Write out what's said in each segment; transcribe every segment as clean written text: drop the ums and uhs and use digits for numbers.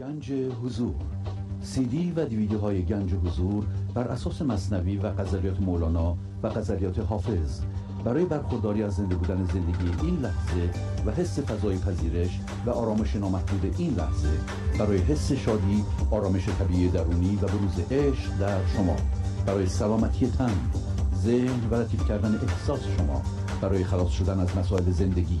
گنج حضور سی دی و دیویدیوهای گنج حضور بر اساس مثنوی و غزلیات مولانا و غزلیات حافظ برای برخورداری از زنده بودن زندگی این لحظه و حس فضای پذیرش و آرامش نامحدود این لحظه برای حس شادی، آرامش طبیعی درونی و بروز عشق در شما، برای سلامتی تن، ذهن و لطیف کردن احساس شما، برای خلاص شدن از مسائل زندگی،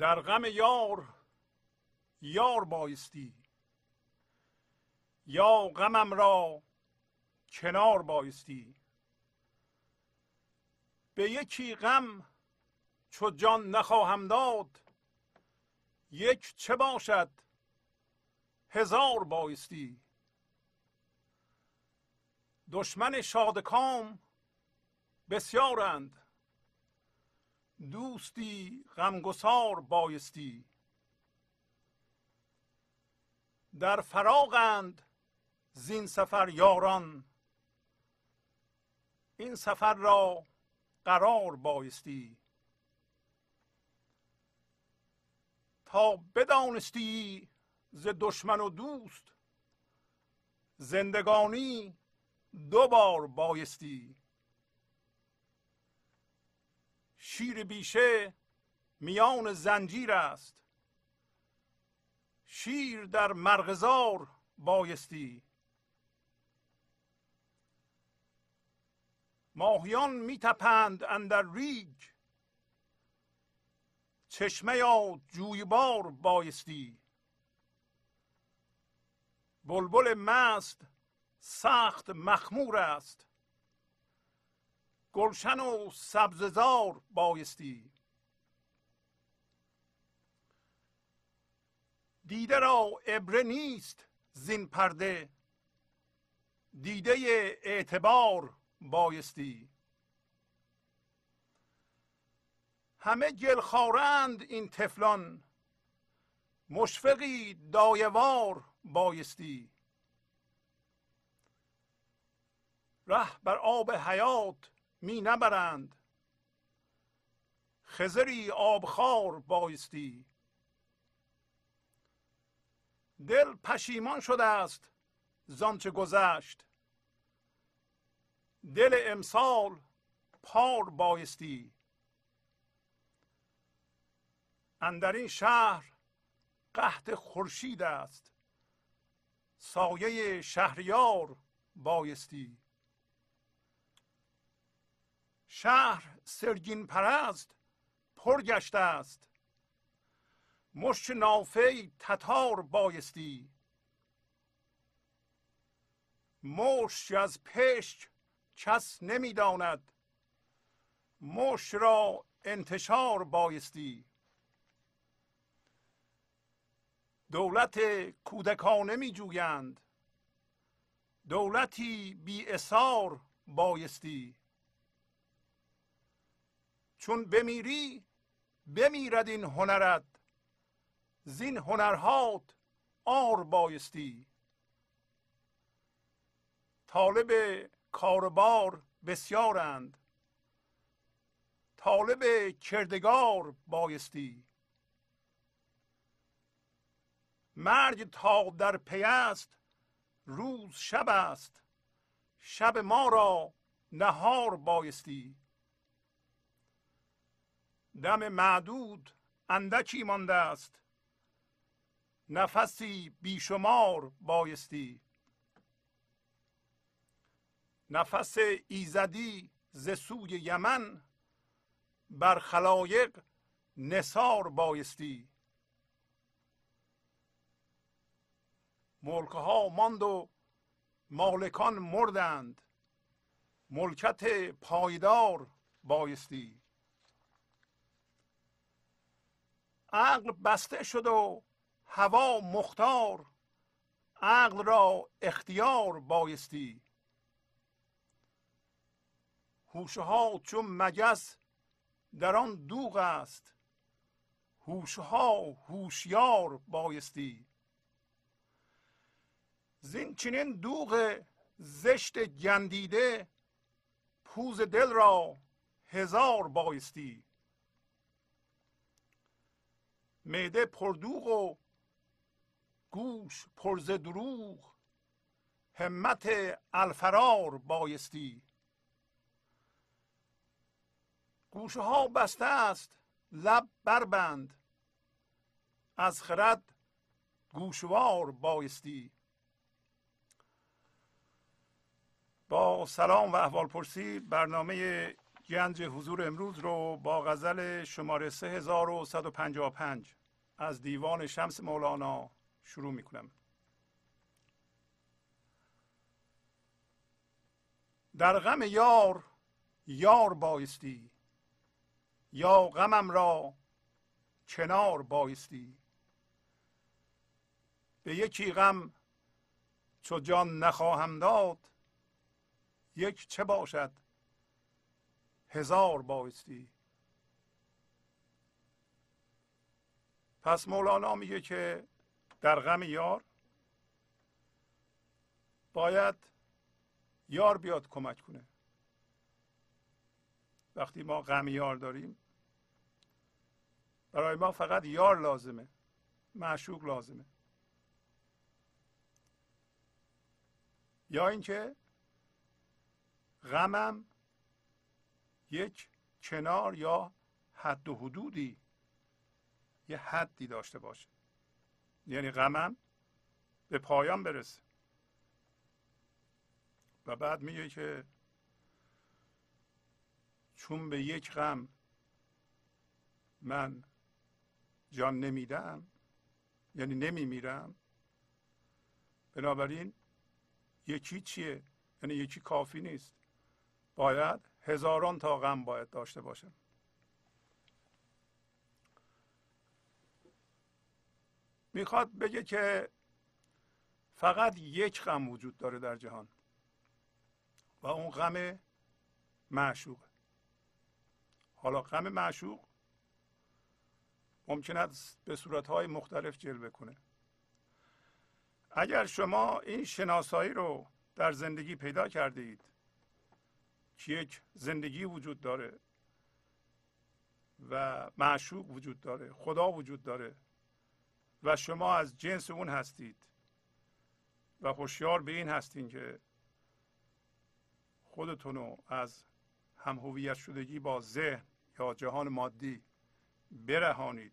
در غم یار بایستی، یا غمم را کنار بایستی. به یکی غم چو جان نخواهم داد، یک چه باشد هزار بایستی. دشمن شادکام بسیارند، دوستی غمگسار بایستی. در فراقند زین سفر یاران، این سفر را قرار بایستی. تا بدانستی ز دشمن و دوست، زندگانی دوبار بایستی. شیر بیشه میان زنجیر است، شیر در مرغزار بایستی. ماهیان میتپند اندر ریگ، چشمه یا جویبار بایستی. بلبل مست سخت مخمور است، گلشن و سبززار بایستی. دیده را عبره نیست زین پرده، دیده اعتبار بایستی. همه گلخوارند این طفلان، مشفقی دایه‌وار بایستی. ره بر آب حیات می نبرند، خضری آبخوار بایستی. دل پشیمان شده است زانچه گذشت، دل امسال پار بایستی. اندر این شهر قحط خورشید است، سایه شهریار بایستی. شهر سرگین پرست پر گشته است، مشت نافه تتار بایستی. مشت از پشت کس نمی داند، مشت را انتشار بایستی. دولت کودکانه می جویند، دولتی بی اثار بایستی. چون بمیری بمیرد این هنرت، زین هنرهات عار بایستی. طالب کاربار بسیارند، طالب کردگار بایستی. مرگ تا در پی است روز شب است، شب ما را نهار بایستی. دم معدود اندکی مانده است، نفسی بیشمار بایستی. نفس ایزدی ز سوی یمن، بر خلایق نثار بایستی. ملک ها ماند و مالکان مردند، ملکت پایدار بایستی. عقل بسته شد و هوا مختار، عقل را اختیار بایستی. هوشه ها چون مگس در آن دوغ است، هوشه ها هوشیار بایستی. زین چنین دوغ زشت گندیده، پوز دل را هزار بایستی. معده پردوغ و گوش پرز دروغ، همت الفرار بایستی. گوشه ها بسته است لب بربند، از خرد گوشوار بایستی. با سلام و احوالپرسی برنامه گنج حضور امروز رو با غزل شماره 3155 از دیوان شمس مولانا شروع میکنم. در غم یار یار بایستی، یا غمم را کنار بایستی. به یکی غم چو جان نخواهم داد، یک چه باشد هزار بایستی. پس مولانا میگه که در غم یار باید یار بیاد کمک کنه. وقتی ما غم یار داریم برای ما فقط یار لازمه، معشوق لازمه، یا اینکه غمم یک کنار یا حد و حدودی، یه حدی داشته باشه، یعنی غمم به پایان برسه. و بعد میگه که چون به یک غم من جان نمیدم، یعنی نمیمیرم، بنابراین یکی چیه؟ یعنی یکی کافی نیست، باید هزاران تا غم باید داشته باشم. میخواد بگه که فقط یک غم وجود داره در جهان و اون غم معشوقه. حالا غم معشوق ممکن است به صورتهای مختلف جلوه کنه. اگر شما این شناسایی رو در زندگی پیدا کرده اید که یک زندگی وجود داره و معشوق وجود داره، خدا وجود داره و شما از جنس اون هستید و هوشیار به این هستین که خودتون رو از هم هویت شدگی با ذهن یا جهان مادی برهانید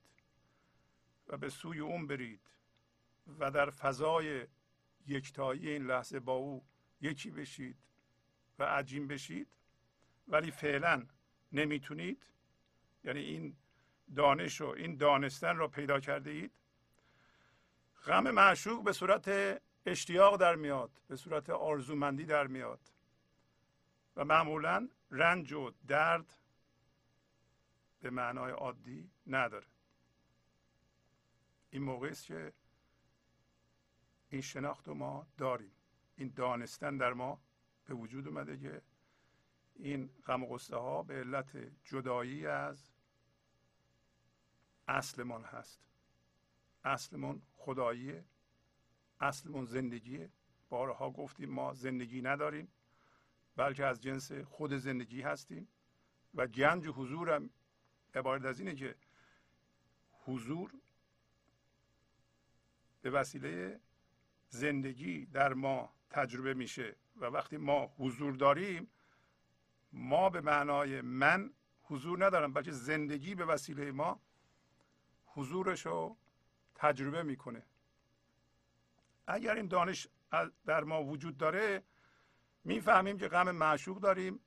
و به سوی اون برید و در فضای یکتایی این لحظه با او یکی بشید و عجین بشید، ولی فعلا نمیتونید، یعنی این دانش و این دانستن را پیدا کرده اید، غم معشوق به صورت اشتیاق در میاد، به صورت آرزومندی در میاد و معمولا رنج و درد به معنای عادی نداره. این موقعی است که این شناخت ما داریم، این دانستن در ما به وجود اومده که این غم و غصه ها به علت جدایی از اصلمون هست. اصلمون خداییه، اصلمون زندگیه. بارها گفتیم ما زندگی نداریم بلکه از جنس خود زندگی هستیم و گنج حضورم عبارت از اینه که حضور به وسیله زندگی در ما تجربه میشه و وقتی ما حضور داریم، ما به معنای من حضور ندارم بلکه زندگی به وسیله ما حضورش رو تجربه میکنه. اگر این دانش در ما وجود داره میفهمیم که غم معشوق داریم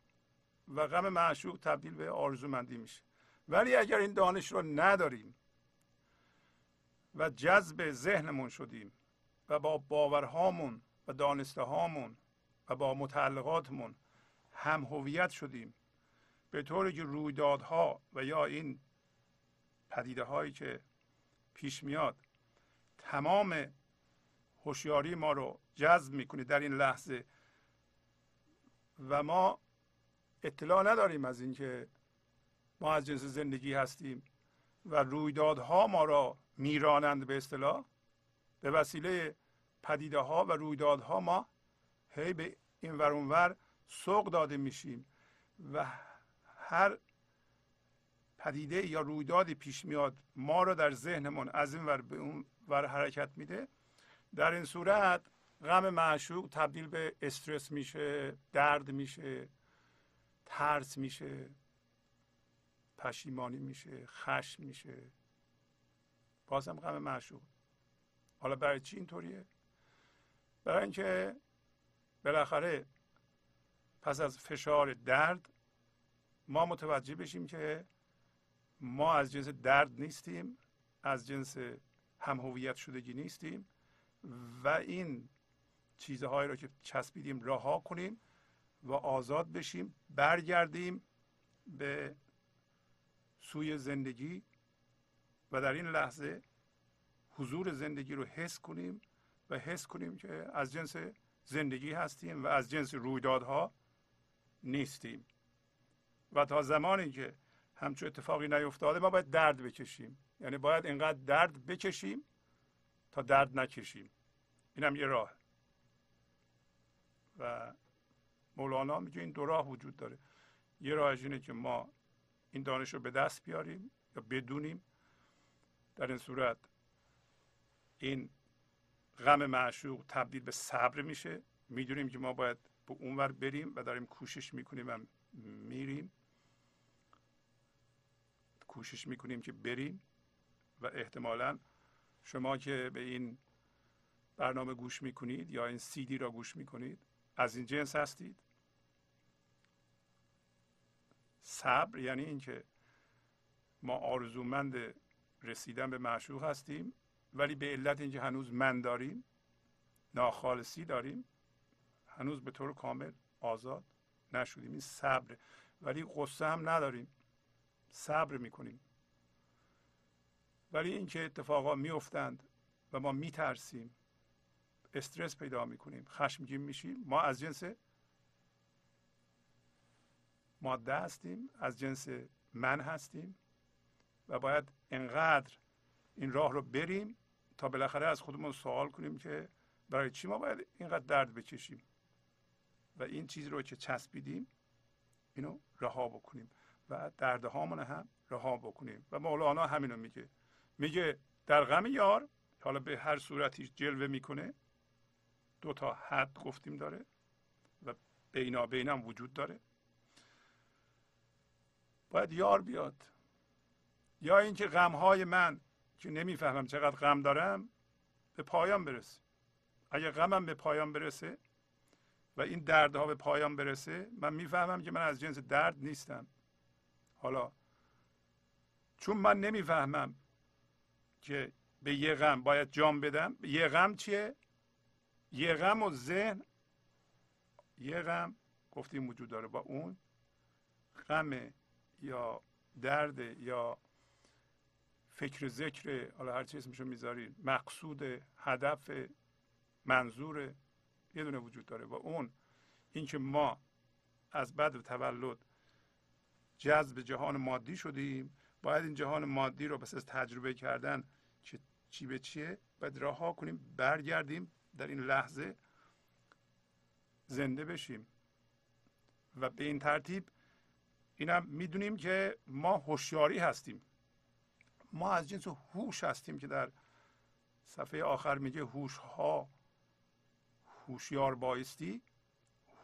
و غم معشوق تبدیل به آرزومندی میشه. ولی اگر این دانش رو نداریم و جذب ذهنمون شدیم و با باورهامون و دانستهامون و با متعلقاتمون هم هویت شدیم، به طوری که رویدادها و یا این پدیده هایی که پیش میاد تمام هوشیاری ما رو جذب میکنه در این لحظه و ما اطلاع نداریم از اینکه ما از جنس زندگی هستیم و رویدادها ما را میرانند، به اصطلاح به وسیله پدیده ها و رویدادها ما هی به این ور اون ور سوق داده میشیم و هر پدیده یا رویدادی پیش میاد ما را در ذهنمون از این ور به اون ور حرکت میده. در این صورت غم معشوق تبدیل به استرس میشه، درد میشه، ترس میشه، پشیمانی میشه، خشم میشه. بازم غم معشوق. حالا برای چی اینطوریه؟ برای اینکه بالاخره پس از فشار درد ما متوجه بشیم که ما از جنس درد نیستیم، از جنس هم هویت شدگی نیستیم و این چیزهایی را که چسبیدیم رها کنیم و آزاد بشیم، برگردیم به سوی زندگی و در این لحظه حضور زندگی رو حس کنیم و حس کنیم که از جنس زندگی هستیم و از جنس رویدادها نیستیم. و تا زمانی که همچون اتفاقی نیفتاده ما باید درد بکشیم، یعنی باید اینقدر درد بکشیم تا درد نکشیم. این هم یه راه و مولانا میگه این دو راه وجود داره. یه راهش اینه که ما این دانش رو به دست بیاریم یا بدونیم، در این صورت این غم معشوق تبدیل به صبر میشه، میدونیم که ما باید به اونور بریم و داریم کوشش میکنیم و میریم، کوشش میکنیم که بریم. و احتمالاً شما که به این برنامه گوش میکنید یا این CD را گوش میکنید از این جنس هستید. صبر یعنی اینکه ما آرزومند رسیدن به معشوق هستیم، ولی به علت اینکه هنوز من داریم، ناخالصی داریم، هنوز به طور کامل آزاد نشدیم. این صبر، ولی غصه هم نداریم، صبر میکنیم. ولی اینکه اتفاقا میافتند و ما میترسیم، استرس پیدا میکنیم، خشمگین میشیم، ما از جنس ماده هستیم، از جنس من هستیم و باید انقدر این راه رو بریم تا بالاخره از خودمون سوال کنیم که برای چی ما باید اینقدر درد بکشیم و این چیز رو که چسبیدیم اینو رها بکنیم و دردهامون هم رها بکنیم. و مولانا همینو میگه، میگه در غم یار، حالا به هر صورتیش جلوه میکنه، دو تا حد گفتیم داره و بینابین هم وجود داره، باید یار بیاد. یا اینکه غمهای من که نمیفهمم چقدر غم دارم به پایان برسه. اگه غمم به پایان برسه و این دردها به پایان برسه، من میفهمم که من از جنس درد نیستم. حالا چون من نمیفهمم که به یه غم باید جام بدم، یه غم چیه؟ یه غم و ذهن، یه غم گفتیم وجود داره، با اون غم یا درد یا فکر ذکر، حالا هر چی اسمشو میذارید، مقصود، هدف، منظور، یه دونه وجود داره. و اون اینکه ما از بعد تولد جذب جهان مادی شدیم، باید این جهان مادی رو پس از تجربه کردن که چی به چیه باید رها کنیم، برگردیم در این لحظه زنده بشیم. و به این ترتیب اینم میدونیم که ما هوشیاری هستیم، ما از جنس هوش هستیم که در صفحه آخر میگه هوش‌ها هوشیار بایستی.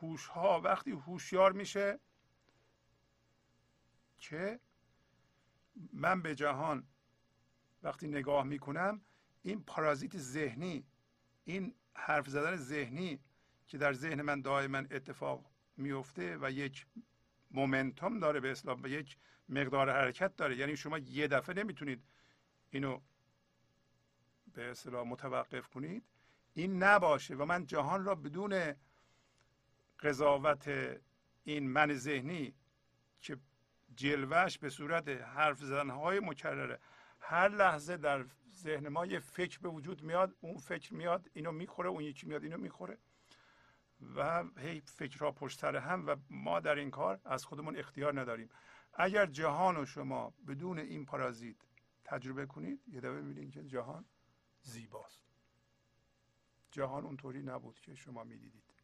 هوش‌ها وقتی هوشیار میشه که من به جهان وقتی نگاه میکنم، این پارازیت ذهنی، این حرف زدن ذهنی که در ذهن من دائما اتفاق میفته و یک مومنتوم داره به اصطلاح و یک مقدار حرکت داره، یعنی شما یه دفعه نمیتونید اینو به اصطلاح متوقف کنید، این نباشه و من جهان را بدون قضاوت این من ذهنی که جلوهش به صورت حرف زدنهای مکرره، هر لحظه در ذهن ما یه فکر به وجود میاد، اون فکر میاد اینو میخوره، اون یکی میاد اینو میخوره و هی فکرها پشت سر هم و ما در این کار از خودمون اختیار نداریم. اگر جهان رو شما بدون این پارازیت تجربه کنید، یه دفعه میبینید که جهان زیباست. جهان اونطوری نبود که شما میدیدید،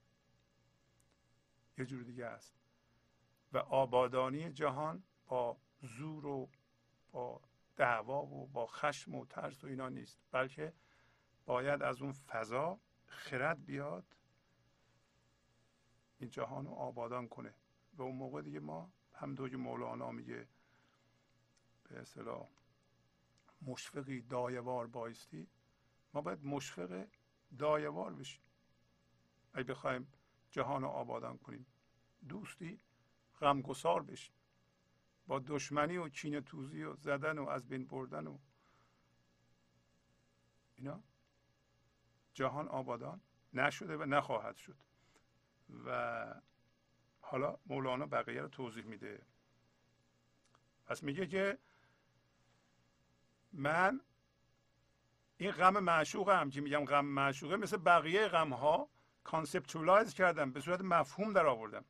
یه جور دیگه است. و آبادانی جهان با زور و با دعوا و با خشم و ترس و اینا نیست، بلکه باید از اون فضا خرد بیاد این جهان رو آبادان کنه. و اون موقع دیگه ما هم دوی مولانا میگه به اصطلاح مشفقی دایوار بایستی، ما باید مشفق دایوار بشیم اگه بخوایم جهان رو آبادان کنیم. دوستی غمگسار بشیم، با دشمنی و کینه توزی و زدن و از بین بردن و اینا جهان آبادان نشده و نخواهد شد. و حالا مولانا بقیه رو توضیح میده. پس میگه که من این غم معشوقم که میگم غم معشوقه مثل بقیه غمها کانسپچولایز کردم، به صورت مفهوم در آوردم.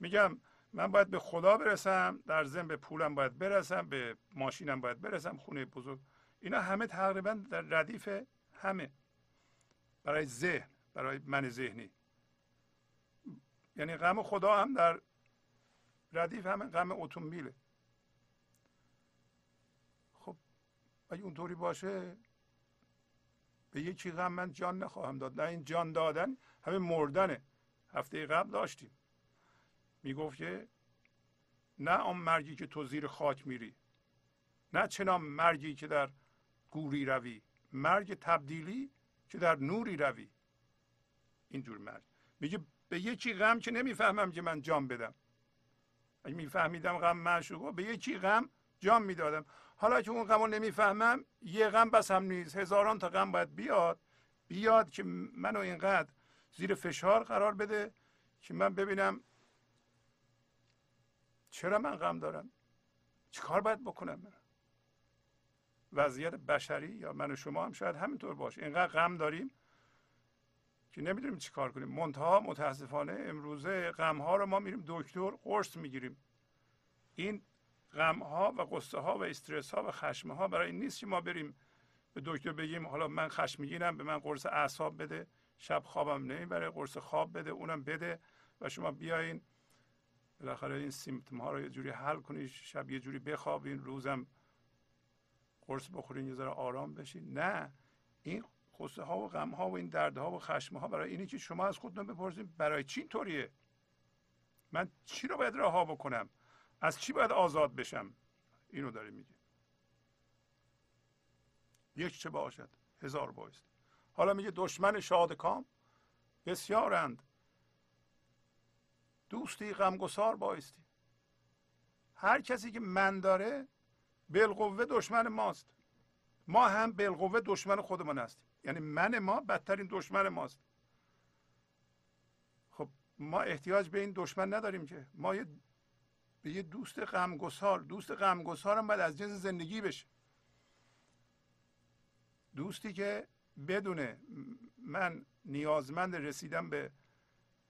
میگم من باید به خدا برسم، در ضمن به پولم باید برسم، به ماشینم باید برسم، خونه بزرگ، اینا همه تقریبا در ردیف همه برای ذهن، برای من ذهنی. یعنی غم خدا هم در ردیف همه غم اتومبیله. خب اگه اونطوری باشه به یکی غم من جان نخواهم داد. نه، این جان دادن همه مردنه. هفته قبل داشتیم میگفت که نه اون مرگی که تو زیر خاک میری، نه چنان مرگی که در گوری روی، مرگ تبدیلی که در نوری روی. اینجور مرگ. میگه به یکی غم که نمیفهمم که من جان بدم. اگه میفهمیدم غم معشوقه به یکی غم جان میدادم. حالا که اون غم رو نمیفهمم، یه غم بس هم نیست، هزاران تا غم باید بیاد که منو اینقدر زیر فشار قرار بده که من ببینم چرا من غم دارم، چیکار باید بکنم. من وضعیت بشری یا من و شما هم شاید همینطور باشه، اینقدر غم داریم که نمیدونیم چیکار کنیم. منتها متاسفانه امروزه غم ها رو ما میریم دکتر قرص میگیریم. این غم ها و قصه ها و استرس ها و خشم ها برای این نیست که ما بریم به دکتر بگیم حالا من خشمگینم به من قرص اعصاب بده، شب خوابم نمیبره قرص خواب بده، اونم بده و شما بیاین بالاخره این سیمپتوم ها رو یه جوری حل کنین، شب یه جوری بخوابین، روزم قرص بخورین، یه ذره آرام بشین. نه، این قصه ها و غم ها و این درد ها و خشم ها برای اینه که شما از خودتون بپرسید برای چی اینطوریه؟ من چی رو باید رها بکنم؟ از چی باید آزاد بشم؟ اینو داره میگه. یک چه باشد هزار بایست. حالا میگه دشمن شادکام بسیارند، دوستی غمگسار بایستی. هر کسی که من داره بالقوه دشمن ماست، ما هم بالقوه دشمن خودمان هستیم. یعنی من ما بدترین دشمن ماست. خب ما احتیاج به این دشمن نداریم که، ما یه دوست غمگسار، دوست غمگسار هم باید از جنس زندگی بشه. دوستی که بدونه من نیازمند رسیدن به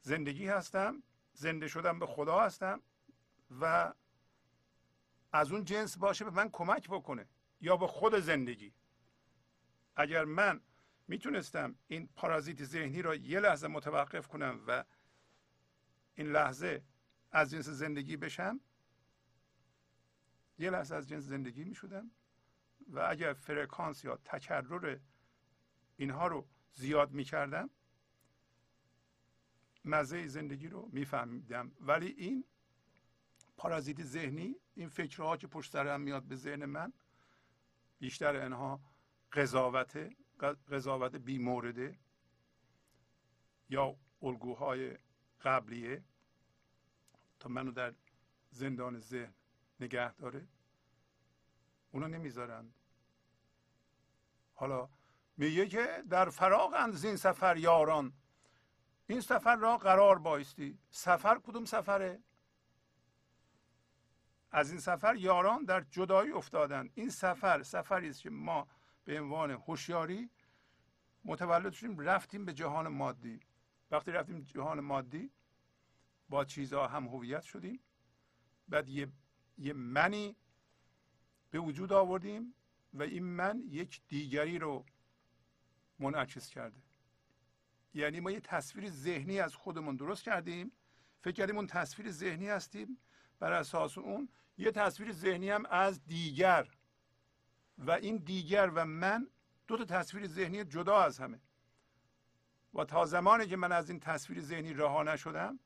زندگی هستم، زنده شدم به خدا هستم و از اون جنس باشه به من کمک بکنه یا به خود زندگی. اگر من میتونستم این پارازیت ذهنی را یه لحظه متوقف کنم و این لحظه از جنس زندگی بشم، یه لحظه از جنس زندگی میشدم. و اگر فرکانس یا تکرر اینها رو زیاد میکردم مزه زندگی رو میفهمیدم. ولی این پارازیت ذهنی، این فکرها که پشت سر هم میاد به ذهن من، بیشتر اینها قضاوت بی مورده یا الگوهای قبلیه تا منو در زندان ذهن نگه داره. اونا نمیذارند. حالا میگه که در فراغند زین سفر یاران، این سفر را قرار بایستی. سفر کدوم سفره؟ از این سفر یاران در جدایی افتادند. این سفر سفری است که ما به عنوان هوشیاری متولد شدیم، رفتیم به جهان مادی. وقتی رفتیم جهان مادی با چیزها هم هویت شدیم، بعد یه منی به وجود آوردیم و این من یک دیگری رو منعکس کرده. یعنی ما یه تصویر ذهنی از خودمون درست کردیم، فکر کردیم اون تصویر ذهنی هستیم، بر اساس اون یه تصویر ذهنی هم از دیگر، و این دیگر و من دو تا تصویر ذهنی جدا از همه. و تا زمانی که من از این تصویر ذهنی رها نشدم،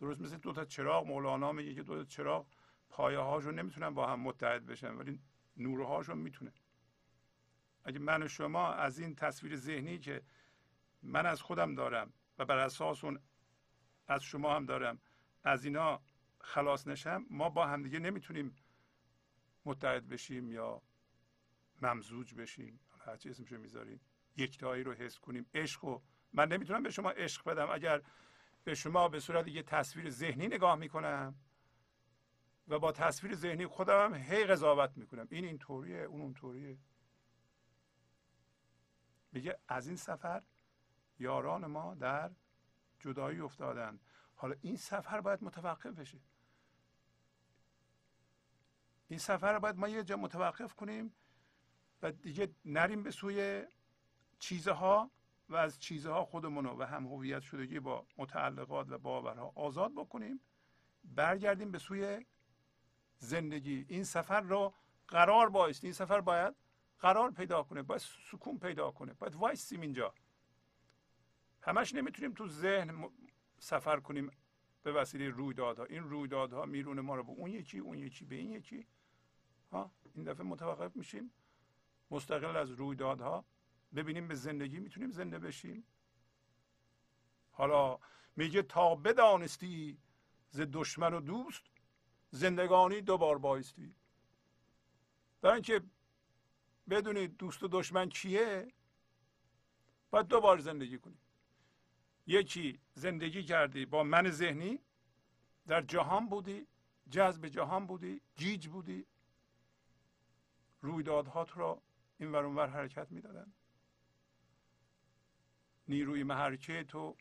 درست مثل دو تا چراغ، مولانا میگه که دو تا چراغ پایه هاشون نمیتونن با هم متحد بشن ولی نورهاشون میتونه. اگه من و شما از این تصویر ذهنی که من از خودم دارم و بر اساس اون از شما هم دارم، از اینا خلاص نشم، ما با همدیگه نمیتونیم متحد بشیم یا ممزوج بشیم، هر چی اسمشو میذاریم، یکتایی رو حس کنیم. عشق رو من نمیتونم به شما عشق بدم اگر به شما به صورت یه تصویر ذهنی نگاه میکنم و با تصویر ذهنی خودم هم هی قضاوت میکنم، این اینطوریه اون اونطوریه. میگه از این سفر یاران ما در جدایی افتادند. حالا این سفر باید متوقف بشه، این سفر رو باید ما یه جا متوقف کنیم و دیگه نریم به سوی چیزها و از چیزها خودمون رو و هم هویت شدگی با متعلقات و باورها آزاد بکنیم، برگردیم به سوی زندگی. این سفر رو قرار بایست، این سفر باید قرار پیدا کنه، باید سکون پیدا کنه، باید وایسیم اینجا. همش نمیتونیم تو ذهن سفر کنیم به وسیله رویدادها، این رویدادها میرونه ما رو به اون یکی، اون یکی به این یکی. ها این دفعه متوقف میشیم مستقل از رویدادها، ببینیم به زندگی میتونیم زنده بشیم. حالا میگه تا بدانستی ز دشمن و دوست زندگانی دوبار بایستی. در اینکه بدونید دوست و دشمن کیه باید دوبار زندگی کنید. یکی زندگی کردی با من ذهنی، در جهان بودی، جذب جهان بودی، گیج بودی، رویدادهات را این ور اون ور حرکت میدادن، نیروی محرکه تو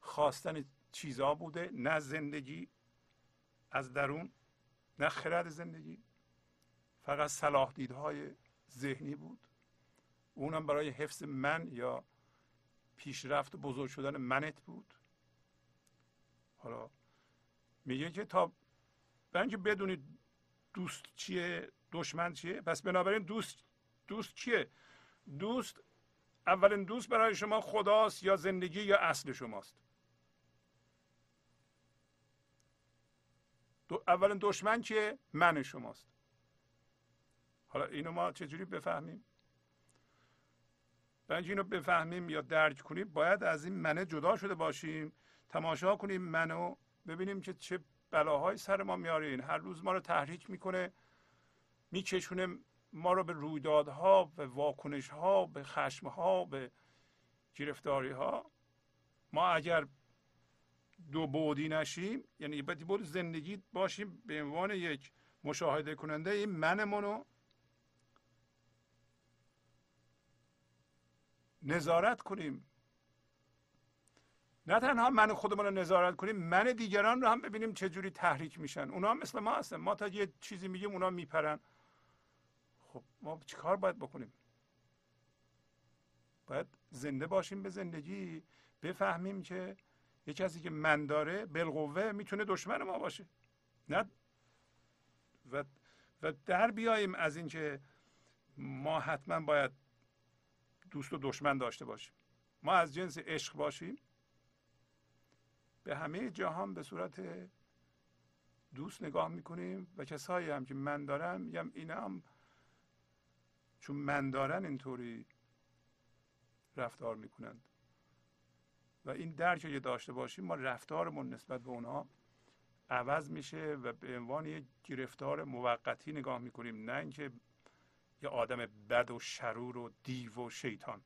خواستن چیزها بوده، نه زندگی از درون، نه خرد زندگی، فقط صلاح دیدهای ذهنی بود، اونم برای حفظ من یا پیشرفت و بزرگ شدن منت بود. حالا میگه که تا برای بدونید دوست چیه دشمن چیه، پس بنابراین دوست چیه؟ دوست اولین دوست برای شما خداست یا زندگی یا اصل شماست. اولین دشمن که من شماست. حالا اینو ما چجوری بفهمیم؟ برای اینو بفهمیم یا درک کنیم باید از این منه جدا شده باشیم، تماشا کنیم منو، ببینیم که چه بلاهای سر ما میارین، هر روز ما رو تحریک میکنه، میکشونه ما رو به رویدادها، به واکنشها، به خشمها، به گرفتاریها. ما اگر دو بعدی نشیم، یعنی باید بود زندگی باشیم به عنوان یک مشاهده کننده این منمونو نظارت کنیم، نه تنها من خودمون رو نظارت کنیم، من دیگران رو هم ببینیم چجوری تحریک میشن. اونا هم مثل ما هستن، ما تا یه چیزی میگیم اونا میپرن. خب ما چیکار باید بکنیم؟ باید زنده باشیم به زندگی، بفهمیم که یه کسی که من داره بالقوه میتونه دشمن ما باشه، نه و در بیاییم از اینکه ما حتما باید دوست و دشمن داشته باشیم. ما از جنس عشق باشیم، به همه جهان به صورت دوست نگاه میکنیم و کسایی هم که من دارم میگم اینا هم چون من دارن اینطوری رفتار میکنند و این درک رو داشته باشیم، ما رفتارمون نسبت به اونها عوض میشه و به عنوان یک گرفتار موقتی نگاه میکنیم، نه اینکه یه آدم بد و شرور و دیو و شیطان.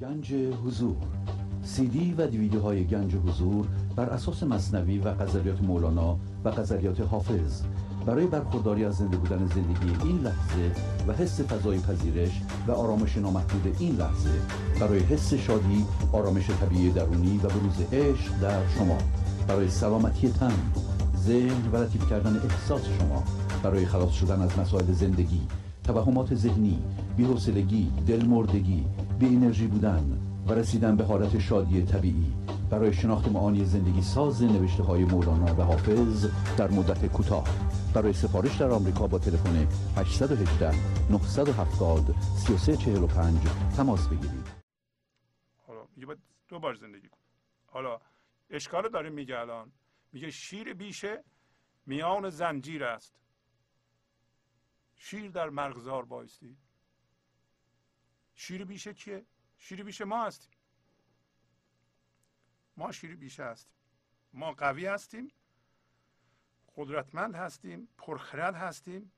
گنج حضور CD و دیویدیوهای گنج حضور بر اساس مثنوی و غزلیات مولانا و غزلیات حافظ برای برخورداری از زنده بودن زندگی این لحظه و حس فضای پذیرش و آرامش نامحدود این لحظه، برای حس شادی، آرامش طبیعی درونی و بروز عشق در شما، برای سلامتی تن، ذهن و لطیف کردن احساس شما، برای خلاص شدن از مسائل زندگی، توهمات ذهنی، بی‌حوصلگی، دلمردگی، بی انرژی بودن و رسیدن به حالت شادی طبیعی، برای شناخت معانی زندگی ساز نوشته های مولانا و حافظ در مدت کوتاه. برای سفارش در آمریکا با تلفن 818-970-3345 تماس بگیرید. حالا میگه باید دو بار زندگی کن. حالا اشکال داره میگه الان، میگه شیر بیشه میان زنجیر است، شیر در مرغزار بایستی. شیر بیشه کیه؟ شیر بیشه ما هستیم. ما شیر بیشه هستیم. ما قوی هستیم، قدرتمند هستیم، پرخرد هستیم،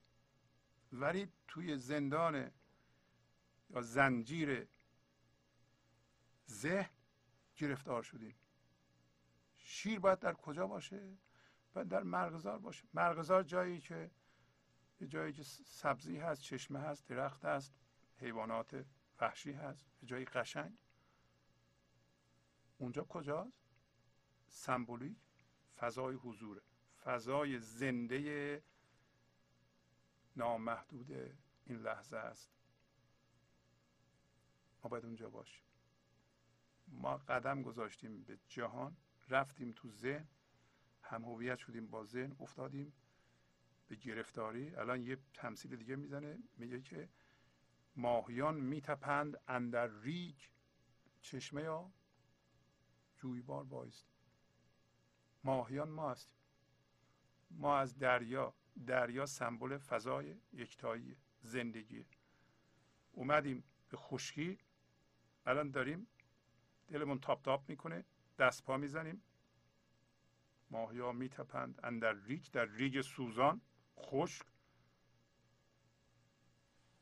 ولی توی زندان یا زنجیر ذهن گرفتار شدیم. شیر باید در کجا باشه؟ باید در مرغزار باشه. مرغزار جایی که سبزی هست، چشمه هست، درخت هست، حیوانات وحشی هست، جایی قشنگ. اونجا کجاست؟ سمبولیک فضای حضوره، فضای زنده نامحدود این لحظه است. ما باید اونجا باشیم. ما قدم گذاشتیم به جهان، رفتیم تو ذهن، هم هویت شدیم با ذهن، افتادیم به گرفتاری. الان یه تمثیل دیگه میزنه، میگه که ماهیان میتپند اندر ریگ، چشمه یا جویبار بایست. ماهیان ما هستیم، ما از دریا سمبل فضای یکتایی زندگی. اومدیم به خشکی، الان داریم دلمون تاپ تاپ میکنه، دست پا میزنیم. ماهیان میتپند اندر ریگ، در ریگ سوزان خشک.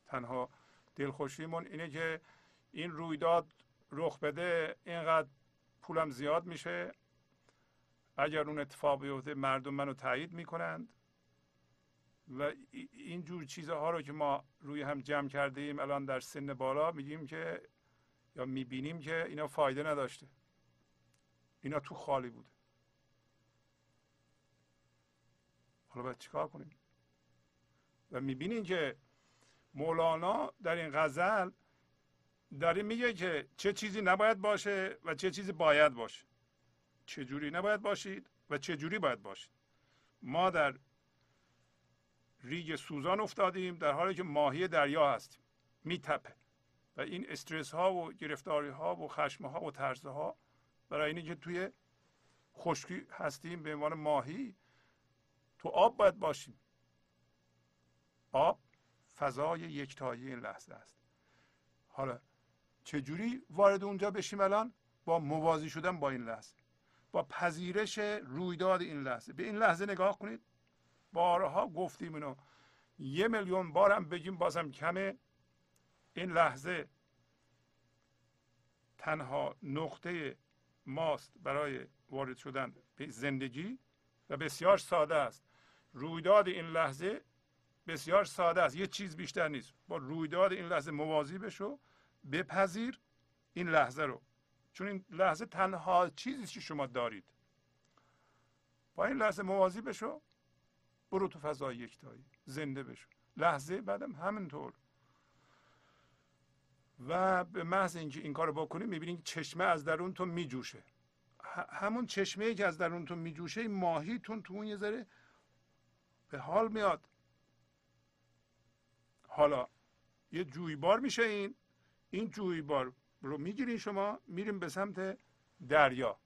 تنها دلخوشیمون اینه که این رویداد رخ بده، اینقدر پولم زیاد میشه، اگر اون اتفاق بیفته مردم منو تایید میکنند و این جور چیزها رو که ما روی هم جمع کرده ایم الان در سن بالا میگیم که یا میبینیم که اینا فایده نداشته، اینا تو خالی بوده. حالا باید چیکار کنیم؟ و میبینیم که مولانا در این غزل داره میگه که چه چیزی نباید باشه و چه چیزی باید باشه، چه جوری نباید باشید و چه جوری باید باشید. ما در ریگ سوزان افتادیم در حالی که ماهی دریا هستیم، میتپه. و این استرس ها و گرفتاری ها و خشم ها و ترس ها برای اینکه توی خشکی هستیم به عنوان ماهی، تو آب باید باشیم. آب فضای یکتایی این لحظه است. حالا چجوری وارد اونجا بشیم؟ الان با موازی شدن با این لحظه، با پذیرش رویداد این لحظه. به این لحظه نگاه کنید، بارها گفتیم اینو، 1 میلیون بارم بگیم بازم کمه. این لحظه تنها نقطه ماست برای وارد شدن به زندگی و بسیار ساده است. رویداد این لحظه بسیار ساده است، یه چیز بیشتر نیست. با رویداد این لحظه موازی بشو، بپذیر این لحظه رو، چون این لحظه تنها چیزی که شما دارید. با این لحظه موازی بشو، برو تو فضای یکتایی، زنده بشو. لحظه بعدم همینطور. و به محض اینکه این کارو بکنید میبینید چشمه از درونتون میجوشه. همون چشمه‌ای که از درونتون میجوشه، ماهیتون تو اون یه ذره به حال میاد. حالا یه جویبار میشه، این جویبار رو میگیرین شما، میریم به سمت دریا.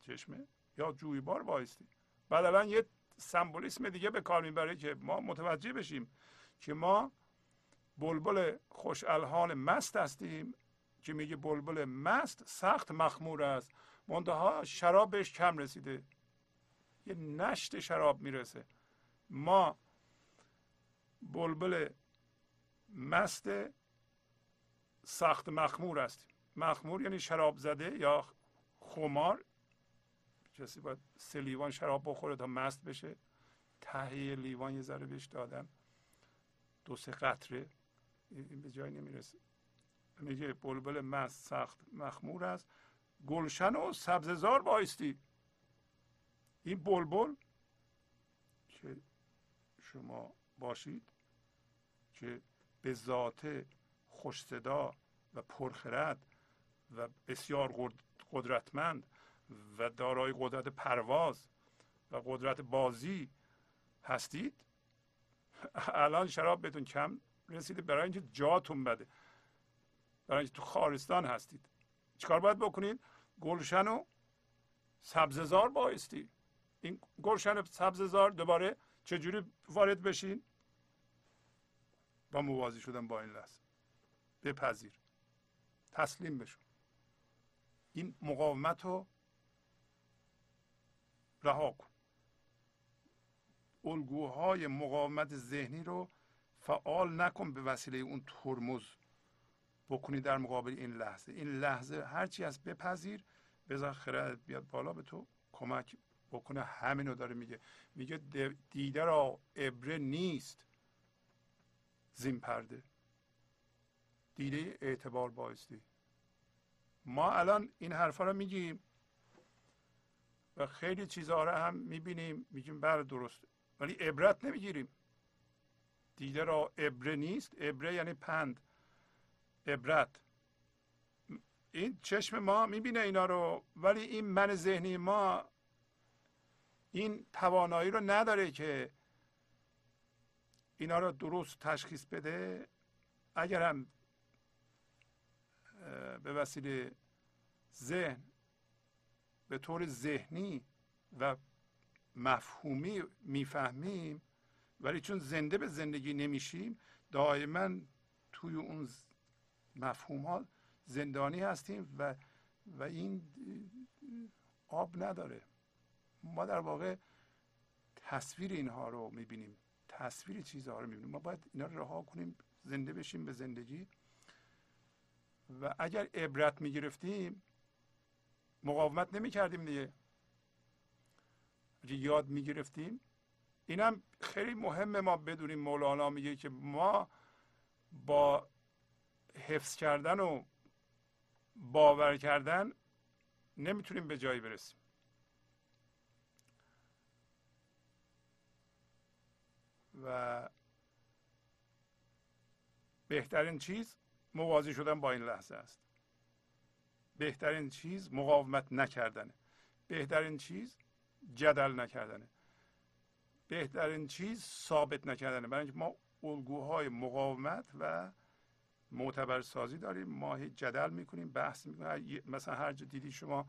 چشمه یا جویبار وایستی. بعد الان یه سمبولیسم دیگه به کار میبره که ما متوجه بشیم که ما بلبل خوش الحال مست هستیم، که میگه بلبل مست سخت مخمور است، منتها شراب بهش کم رسیده، یه نشت شراب میرسه. ما بلبل مست سخت مخمور هستیم. مخمور یعنی شراب زده یا خمار. کسی باید 3 لیوان شراب بخوره تا مست بشه. ته لیوان یه ذره بهش دادن، 2-3 قطره، این به جایی نمیرسه. میگه بلبل مست سخت مخمور است، گلشن و سبززار بایستی. این بلبل که شما باشید که به ذات خوش صدا و پرخرد و بسیار قدرتمند و دارای قدرت پرواز و قدرت بازی هستید، الان شراب بهتون کم رسیده برای اینکه جاتون بده، برای اینکه تو خارستان هستید. چیکار باید بکنید؟ گلشن و سبززار بایستی. این گلشن و سبززار دوباره چجوری وارد بشین؟ با موازی شدن با این لحظه. بپذیر، تسلیم بشو، این مقاومت رو رها کن. الگوهای مقاومت ذهنی رو فعال نکن، به وسیله اون ترمز بکنی در مقابل این لحظه. این لحظه هرچی از بپذیر، بذار خردت بیاد بالا، به تو کمک بکنه. همین رو داره میگه، میگه دیده را عبره نیست زین پرده، دیده اعتبار بایستی. ما الان این حرفا رو میگیم و خیلی چیزها رو هم میبینیم، میگیم بله درسته، ولی عبرت نمیگیریم. دیده را عبره نیست، عبره یعنی پند، عبرت. این چشم ما میبینه اینا رو، ولی این من ذهنی ما این توانایی رو نداره که اینا رو درست تشخیص بده. اگر هم به وسیله ذهن به طور ذهنی و مفهومی میفهمیم، ولی چون زنده به زندگی نمیشیم، دائما توی اون مفهوم ها زندانی هستیم و این آب نداره. ما در واقع تصویر اینها رو میبینیم، تصویر چیزها رو میبینیم. ما باید اینا رو رها کنیم، زنده بشیم به زندگی. و اگر عبرت میگرفتیم مقاومت نمیکردیم دیگه. اگر یاد میگرفتیم، اینم خیلی مهمه ما بدونیم. مولانا میگه که ما با حفظ کردن و باور کردن نمیتونیم به جایی برسیم. و بهترین چیز موازی شدن با این لحظه است. بهترین چیز مقاومت نکردنه. بهترین چیز جدل نکردنه. بهترین چیز ثابت نکردنه. برای اینکه ما الگوهای مقاومت و معتبرسازی داریم، ما هی جدل میکنیم، بحث میکنیم. مثلا هر جا دیدی شما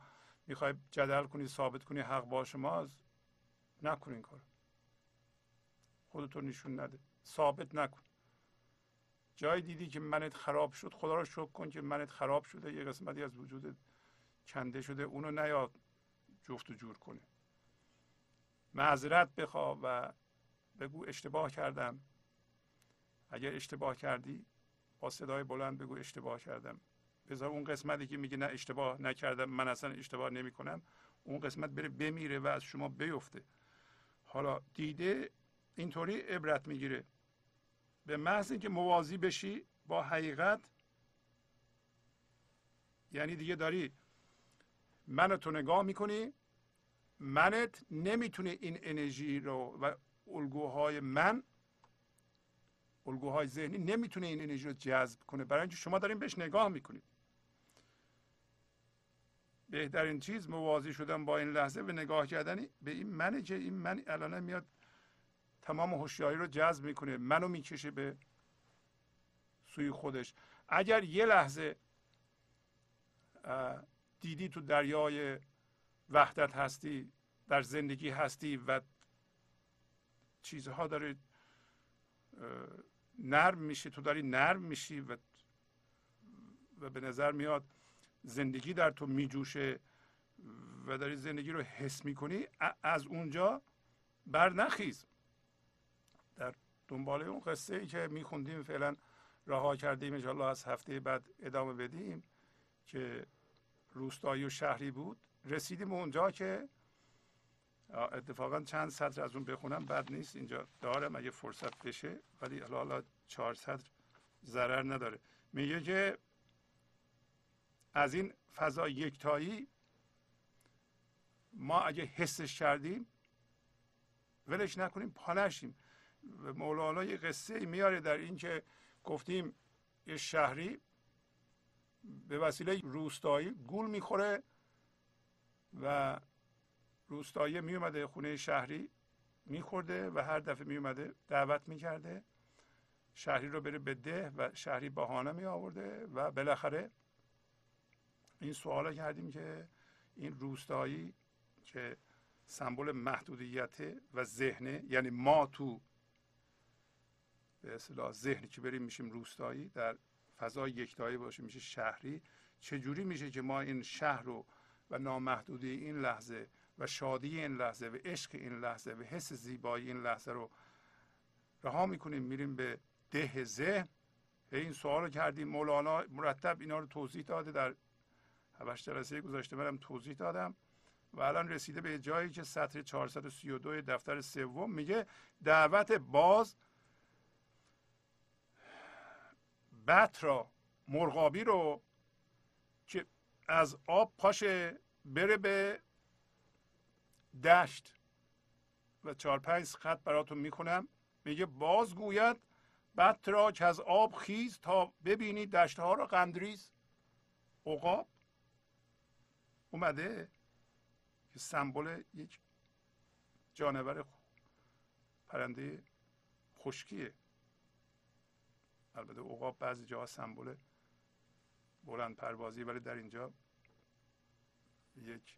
میخوای جدل کنی، ثابت کنی حق با شماست، نکن این کارو. خودتو نشون نده، ثابت نکن. جای دیدی که منت خراب شد، خدا رو شکر کن که منت خراب شده، یه قسمتی از وجودت کنده شده، اونو نیاد جفت و جور کنه. معذرت بخواه و بگو اشتباه کردم. اگر اشتباه کردی با صدای بلند بگو اشتباه کردم. بذار اون قسمتی که میگه نه اشتباه نکردم، من اصلا اشتباه نمی کنم، اون قسمت بره بمیره و از شما بیفته. حالا دیده اینطوری عبرت میگیره. به محض اینکه موازی بشی با حقیقت، یعنی دیگه داری منتو نگاه میکنی، منت نمیتونه این انرژی رو و الگوهای من، الگوهای ذهنی نمیتونه این انرژی رو جذب کنه، برای اینکه شما دارین بهش نگاه میکنید. بهترین چیز موازی شدن با این لحظه و نگاه کردن به این منه که این من الان میاد تمام هوشیاری رو جذب میکنه، منو میکشه به سوی خودش. اگر یه لحظه دیدی تو دریای وحدت هستی، در زندگی هستی و چیزها داره نرم میشه، تو داری نرم میشی و به نظر میاد زندگی در تو میجوشه و داری زندگی رو حس میکنی، از اونجا بر نخیز. در دنبال اون قصه ای که میخوندیم فعلا رها کردیم، ان شاءالله از هفته بعد ادامه بدیم، که روستایی و شهری بود. رسیدیم اونجا که اتفاقا چند سطر از اون بخونم بد نیست، اینجا دارم اگه فرصت بشه، ولی حالا 4 سطر ضرر نداره. میگه که از این فضای یکتایی ما اگه حسش کردیم ولش نکنیم، پا نشیم. مولانا یه قصه میاره در این که گفتیم یه شهری به وسیله روستایی گول میخوره و روستایی میومده خونه شهری میخورده و هر دفعه میومده دعوت میکرده شهری رو بره به ده و شهری بهانه میآورده و بالاخره این سوال کردیم که این روستایی که سمبل محدودیت و ذهنه، یعنی ما تو به اصطلاح ذهنی که بریم میشیم روستایی، در فضای یکتایی باشیم میشه شهری، چجوری میشه که ما این شهر رو و نامحدودی این لحظه و شادی این لحظه و عشق این لحظه و حس زیبایی این لحظه رو رها میکنیم میریم به ده ذهن؟ این سوال رو کردیم. مولانا مرتب اینا رو توضیح داده، در حبش جلسه گذاشته منم توضیح دادم و الان رسیده به جایی که سطر 432 دفتر سوم میگه دعوت باز بط را، مرغابی رو که از آب پاشه بره به دشت و 4-5 خط براتون میخونم. میگه باز گوید بط را که از آب خیز تا ببینی دشتها را قندریز. عقاب اومده که سمبل یک جانور پرنده خشکیه. البته عقاب بعضی جاها سمبل بلند پروازی، ولی در اینجا یک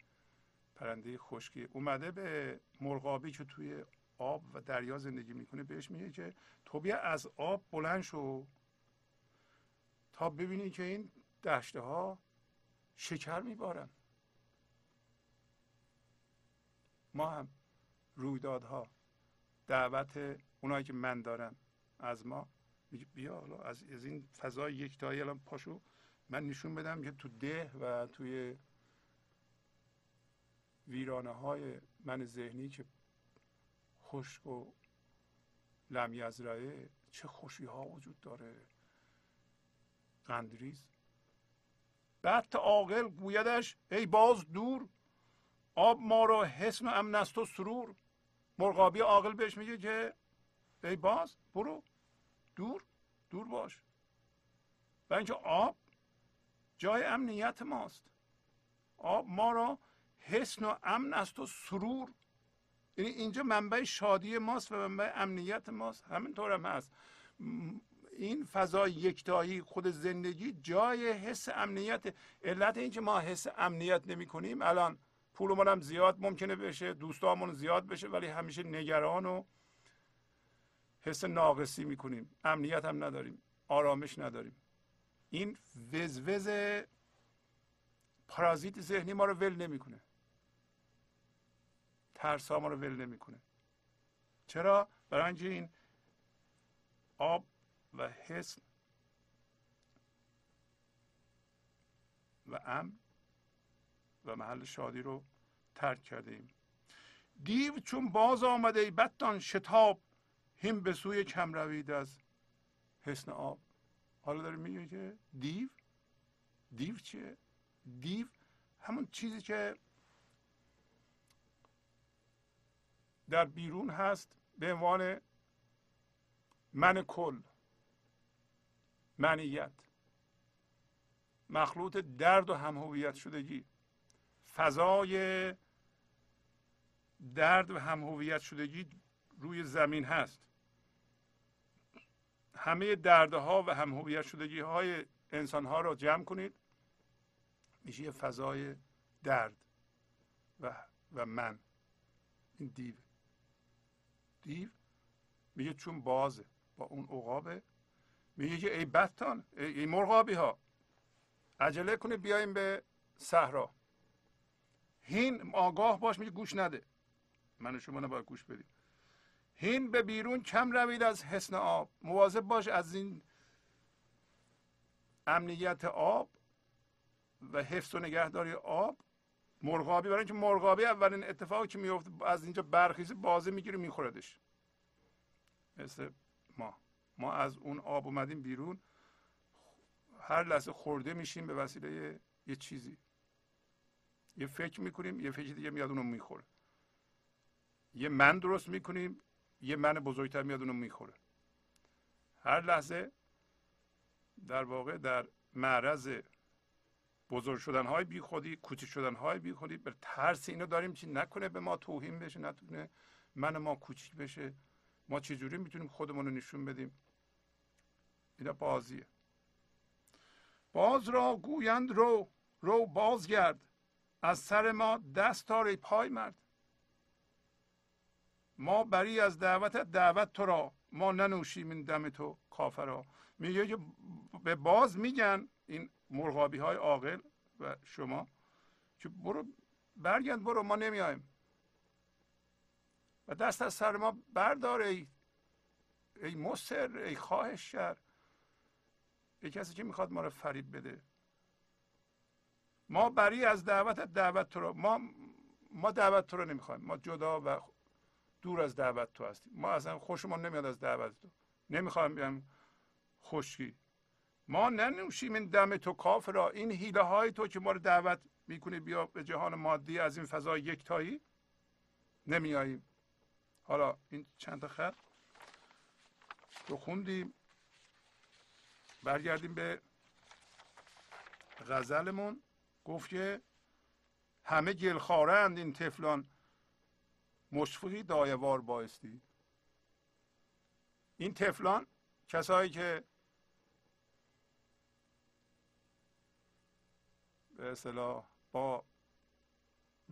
پرنده خشکی اومده به مرغابی که توی آب و دریا زندگی میکنه، بهش میگه که تو بیا از آب بلند شو تا ببینی که این دشته ها شکر میبارن. ما هم رویدادها دعوت اونایی که من دارن از ما، بیا حالا از این فضای یکتایی الان پاشو من نشون بدم که تو ده و توی ویرانه های من ذهنی که خشک و لمیزرعه چه خوشی ها وجود داره. قندریز بط عاقل گویدش ای باز دور، آب ما را حسن و امن است و سرور. مرغابی عاقل بهش میگه که ای باز برو دور، دور باش، برای اینکه آب جای امنیت ماست. آب ما را حسن و امن است و سرور، یعنی اینجا منبع شادی ماست و منبع امنیت ماست. همینطور هم هست، این فضای یکتایی خود زندگی جای حس امنیت. علت اینکه ما حس امنیت نمی کنیم، الان پولمون هم زیاد ممکنه بشه، دوستامون زیاد بشه، ولی همیشه نگران و حس ناقصی میکنیم، امنیت هم نداریم. آرامش نداریم. این وزوز پارازیت ذهنی ما رو ول نمیکنه. ترس ها ما رو ول نمیکنه. چرا؟ برای اینکه این آب و حس و امن و محل شادی رو ترک کرده ایم. دیو چون باز آمده ای بدان شتاب، هم به سوی کم روید از حسن آب. حالا داریم میگه که دیو چیه؟ دیو همون چیزی که در بیرون هست به عنوان من کل، منیت، مخلوط درد و همهویت شدگی، فضای درد و همهویت شدگی روی زمین هست. همه دردها و همهویت شدگی های انسان ها را جمع کنید، میشه فضای درد و من. این دیو میگه چون بازه با اون عقابه، میگه که ای بتان، ای مرغابی ها، عجله کنید بیایم به صحرا. هین آگاه باش، میگه گوش نده، من و شما نباید گوش بدیم. هین به بیرون کم روید از حسن آب. مواظب باش از این امنیت آب و حفظ و نگهداری آب. مرغابی، برای اینکه مرغابی اولین اتفاقی که میفته از اینجا برخیزه بازه میگیره میخوردش. مثل ما از اون آب اومدیم بیرون، هر لحظه خورده میشیم به وسیله یه چیزی. یه فکر میکنیم، یه فکر دیگه میاد اونو میخوره. یه من درست میکنیم، یه من بزرگتر میاد اونو میخوره. هر لحظه در واقع در معرض بزرگ شدنهای بی خودی، کوچک شدنهای بی خودی، به ترس اینو داریم چی نکنه به ما توهین بشه، نتونه من ما کوچک بشه. ما چجوری میتونیم خودمون رو نشون بدیم؟ اینا بازیه. باز را گویند رو بازگرد، از سر ما دست آر ای پای مرد. ما بری از دعوت تو را، ما ننوشیم این دم تو کافرا. میگه که به باز میگن این مرغابی های عاقل و شما که برو برگرد، برو ما نمیایم و دست از سر ما بردار ای مصر، ای خواهش شر، ای کسی که میخواد ما رو فریب بده. ما بری از دعوت تو را، ما دعوت تو را نمیخوایم، ما جدا و دور از دعوت تو هستیم. ما اصلا خوشمون نمیاد از دعوت تو، نمیخوایم بیام خشکی. ما ننوشیم این دم تو کافرا. این حیله های تو که ما رو دعوت میکنه بیا به جهان مادی از این فضای یکتایی، نمیاییم. حالا این چند تا خط رو خوندیم، برگردیم به غزلمون. گفت که همه گلخاره اند این طفلان، مشفقی دایوار بایستی. این طفلان کسایی که به اصطلاح با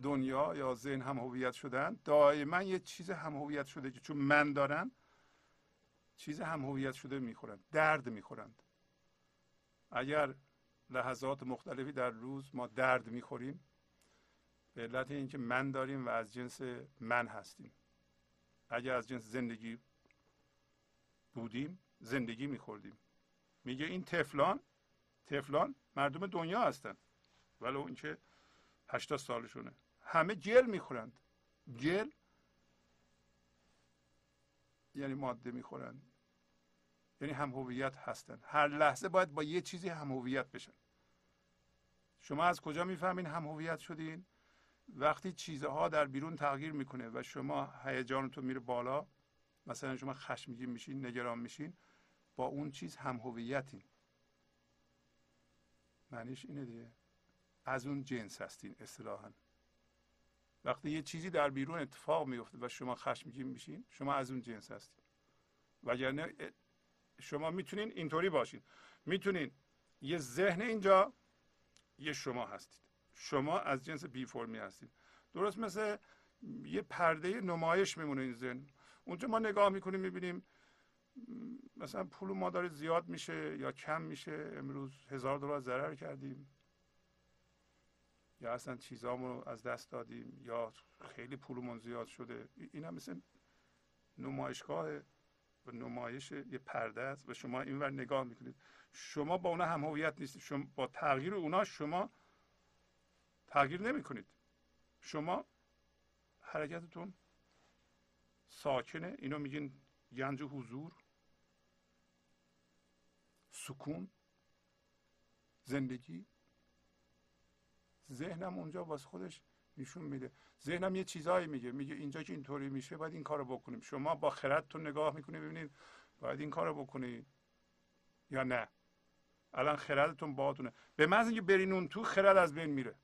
دنیا یا ذهن هم هویت شدن، دائما یه چیز هم هویت شده که چون من دارن چیز هم هویت شده میخورن، درد میخورند. اگر لحظات مختلفی در روز ما درد میخوریم به علت اینکه من داریم و از جنس من هستیم. اگر از جنس زندگی بودیم زندگی میخوردیم. میگه این طفلان مردم دنیا هستن، ولو اینکه 80 سالشونه. همه گل میخورند. گل یعنی ماده میخورند، یعنی هم هویت هستند. هر لحظه باید با یه چیزی هم هویت بشن. شما از کجا میفهمین هم هویت شدین؟ وقتی چیزها در بیرون تغییر میکنه و شما هیجانتون میره بالا، مثلا شما خشمگین میشین، نگران میشین، با اون چیز هم هویتین. معنیش اینه دیگه، از اون جنس هستین اصطلاحاً. وقتی یه چیزی در بیرون اتفاق میفته و شما خشمگین میشین، شما از اون جنس هستین. وگرنه شما میتونین اینطوری باشین، میتونین یه ذهن اینجا، یه شما هستید. شما از جنس بی فرمی هستید. درست مثل یه پرده نمایش میمونه این ذهن. اونجا ما نگاه میکنیم میبینیم مثلا پول ما داره زیاد میشه یا کم میشه، امروز $1000 ضرر کردیم یا اصلا چیزامون رو از دست دادیم یا خیلی پولمون زیاد شده، این هم مثل نمایشگاه و نمایش یه پرده است و شما اینور نگاه میکنید، شما با اونا هم هویت نیستید، شما با تغییر اونا شما تغییر نمیکنید، شما حرکتتون ساکنه، اینو میگین گنج حضور، سکون، زندگی. ذهنم اونجا واسه خودش نشون میده، ذهنم یه چیزایی میگه اینجا که اینطوری میشه باید این کارو بکنیم، شما با خردتون نگاه میکنید ببینید باید این کارو بکنید یا نه، الان خردتون باهاتونه، به محض اینکه برین اون تو خرد از بین میره،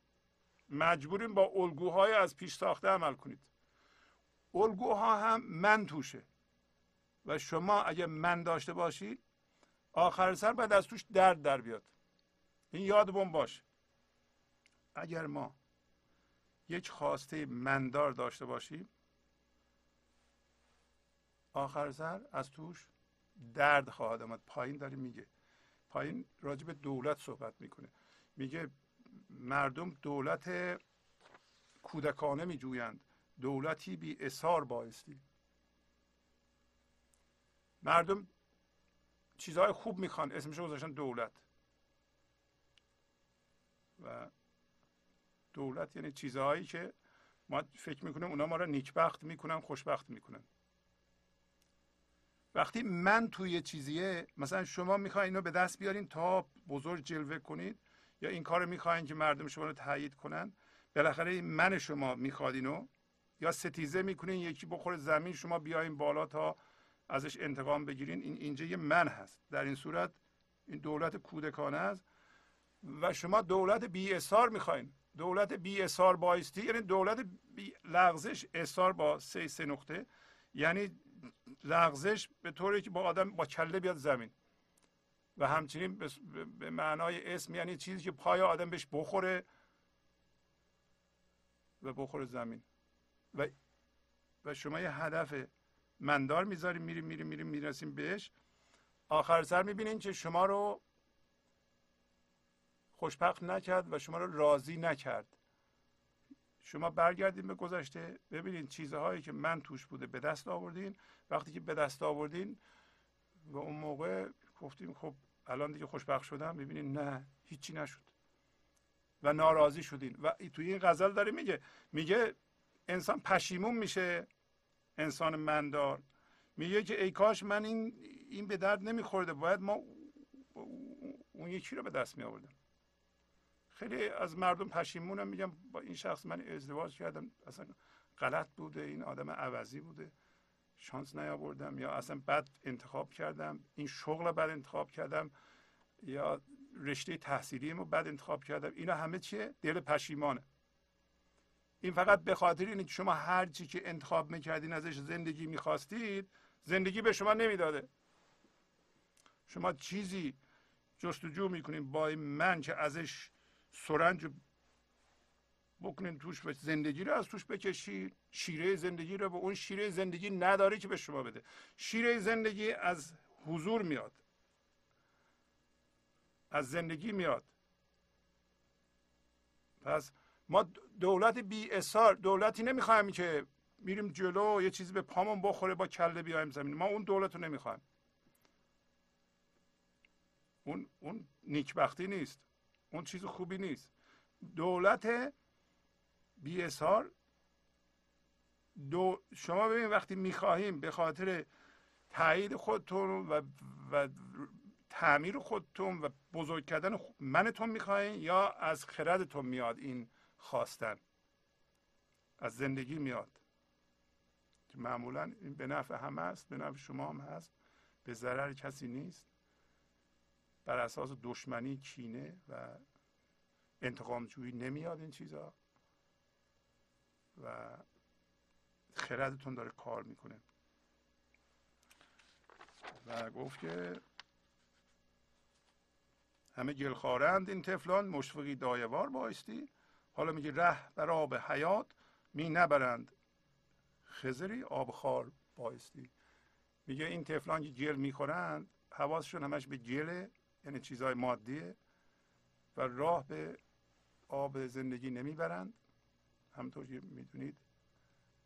مجبوریم با الگوهای از پیش ساخته عمل کنید، الگوها هم من توشه و شما اگه من داشته باشید آخر سر بعد از توش درد در بیاد، این یادمون باشه. اگر ما یک خواسته مندار داشته باشیم آخر سر از توش درد خواهد آمد. پایین داره میگه، پایین راجع به دولت صحبت میکنه، میگه مردم دولت کودکانه میجویند، دولتی بی اثار بایستی. مردم چیزهای خوب میخوان، اسمش رو گذاشتن دولت، و دولت یعنی چیزهایی که ما فکر میکنیم اونا ما رو نیکبخت میکنن، خوشبخت میکنن. وقتی من توی چیزیه، مثلا شما میخواین اینو به دست بیارین تا بزرگ جلوه کنید یا این کار رو میخواین که مردم شما رو تایید کنن، بالاخره من شما میخواد اینو، یا ستیزه میکنین یکی بخوره زمین شما بیاین بالا تا ازش انتقام بگیرین، این اینجا یه من هست، در این صورت این دولت کودکانه است و شما دولت بی اثار میخواین، دولت بی اثار بایستی یعنی دولت بی لغزش، اثار با سه نقطه یعنی لغزش به طوری که با آدم با کله بیاد زمین، و همچنین به معنای اسم یعنی چیزی که پای آدم بهش بخوره و بخوره زمین، و شما یه هدف مندار میذاریم، میریم میرسیم بهش، آخر سر میبینین که شما رو خوشبخت نکرد و شما رو راضی نکرد. شما برگردین به گذشته ببینید چیزهایی که من توش بوده به دست آوردین، وقتی که به دست آوردین و اون موقع گفتیم خب الان دیگه خوشبخت شدم، ببینید نه هیچی نشد و ناراضی شدین. و توی این غزل داره میگه انسان پشیمون میشه، انسان مندار میگه که ای کاش من این به درد نمیخورده، باید ما اون یکی رو به دست می آوردم. خیلی از مردم پشیمونم، میگم با این شخص من ازدواج کردم اصلا غلط بوده، این آدم عوضی بوده شانس نیاوردم، یا اصلا بد انتخاب کردم، این شغل رو بد انتخاب کردم، یا رشته تحصیلیم رو بد انتخاب کردم، اینا همه چیه؟ دل پشیمانه. این فقط به خاطر اینه که شما هر چی که انتخاب میکردین ازش زندگی میخواستید زندگی به شما نمیداده. شما چیزی جستجو میکنین با این من که ازش سرنج بکنین توش و زندگی رو از توش بکشید، شیره زندگی رو، به اون شیره زندگی نداره که به شما بده. شیره زندگی از حضور میاد، از زندگی میاد. پس ما دولت بی اثار، دولتی نمیخوایم که میریم جلو یه چیزی به پامون بخوره با کله بیایم زمین، ما اون دولت رو نمیخوایم، اون نیکبختی نیست، اون چیز خوبی نیست. دولت بی اثار شما ببین وقتی میخواهیم به خاطر تایید خودتون و تعمیر خودتون و بزرگ کردن منتون میخواهیم، یا از خردتون میاد این خواستن، از زندگی میاد که معمولا این به نفع هم هست، به نفع شما هم هست، به ضرر کسی نیست، بر اساس دشمنی، کینه و انتقامجویی نمیاد این چیزا، و خردتون داره کار میکنه. و گفت که همه گلخوارند این طفلان، مشفقی دایوار بایستی. حالا میگه ره بر آب حیات می نبرند، خضری آبخوار بایستی. میگه این طفلان که جل میخورن حواسشون همش به جله، یعنی چیزهای مادیه و راه به آب زندگی نمیبرند. همطور که میدونید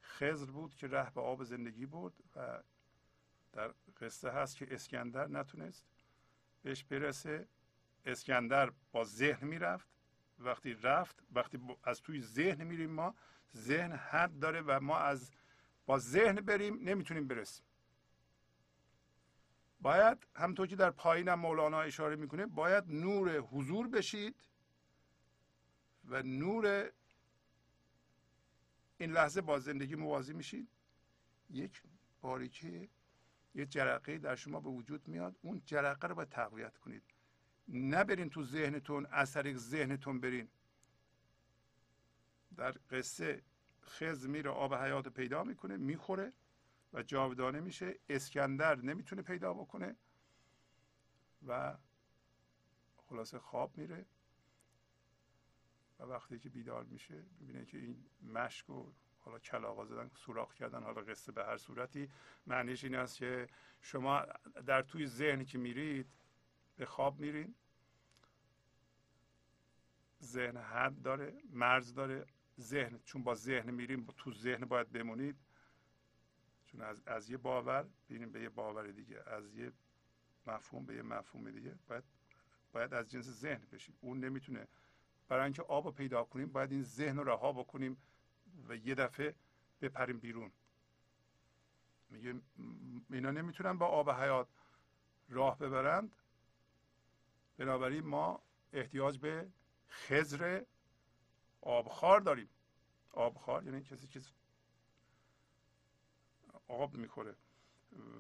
خضر بود که ره به آب زندگی برد و در قصه هست که اسکندر نتونست بهش برسه. اسکندر با ذهن میرفت، وقتی از توی ذهن میریم ما، ذهن حد داره و ما از با ذهن بریم نمیتونیم برسیم. باید همطور که در پایین هم مولانا اشاره میکنه، باید نور حضور بشید و نور این لحظه با زندگی موازی میشید. یک باریکه، یک جرقه در شما به وجود میاد، اون جرقه رو باید تقویت کنید. نبرین تو ذهنتون، از طریق ذهنتون برین. در قصه خضر میره آب حیات پیدا میکنه، میخوره و جاودانه میشه. اسکندر نمیتونه پیدا بکنه و خلاصه خواب میره و وقتی که بیدار میشه میبینه که این مشک و حالا کلاغا زدن، سوراخ کردن. حالا قصه به هر صورتی معنیش این است که شما در توی ذهن که میرید به خواب میرین، ذهن حد داره، مرز داره. ذهن چون با ذهن میریم، تو ذهن باید بمونید، چون از یه باور بیریم به یه باور دیگه، از یه مفهوم به یه مفهوم دیگه، باید از جنس ذهن بشیم. اون نمیتونه. برای اینکه آب رو پیدا کنیم باید این ذهن رو رها بکنیم و یه دفعه بپریم بیرون. میگه اینا نمیتونن با آب حیات راه ببرند، بنابراین ما احتیاج به خضر آبخوار داریم. آبخوار یعنی کسی که آب میخوره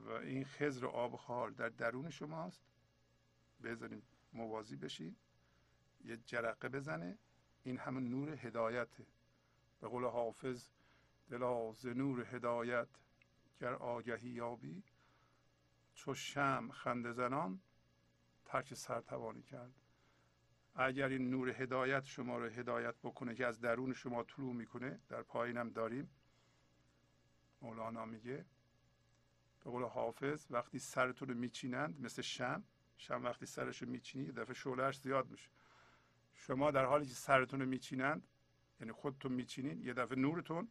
و این خضر آبخوار در درون شماست. بذاریم موازی بشید، یه جرقه بزنه، این همه نور هدایته. به قول حافظ دلا ز نور هدایت گر آگهی یابی، چو شمع خنده زنان ترک سرتوانی کرد. اگر این نور هدایت شما رو هدایت بکنه که از درون شما طلوع میکنه، در پایین هم داریم. مولانا میگه به قول حافظ وقتی سرتون رو میچینند مثل شم وقتی سرش رو میچینی یه دفعه شعله‌اش زیاد میشه. شما در حالی که سرتون رو میچینند، یعنی خودتون میچینین، یه دفعه نورتون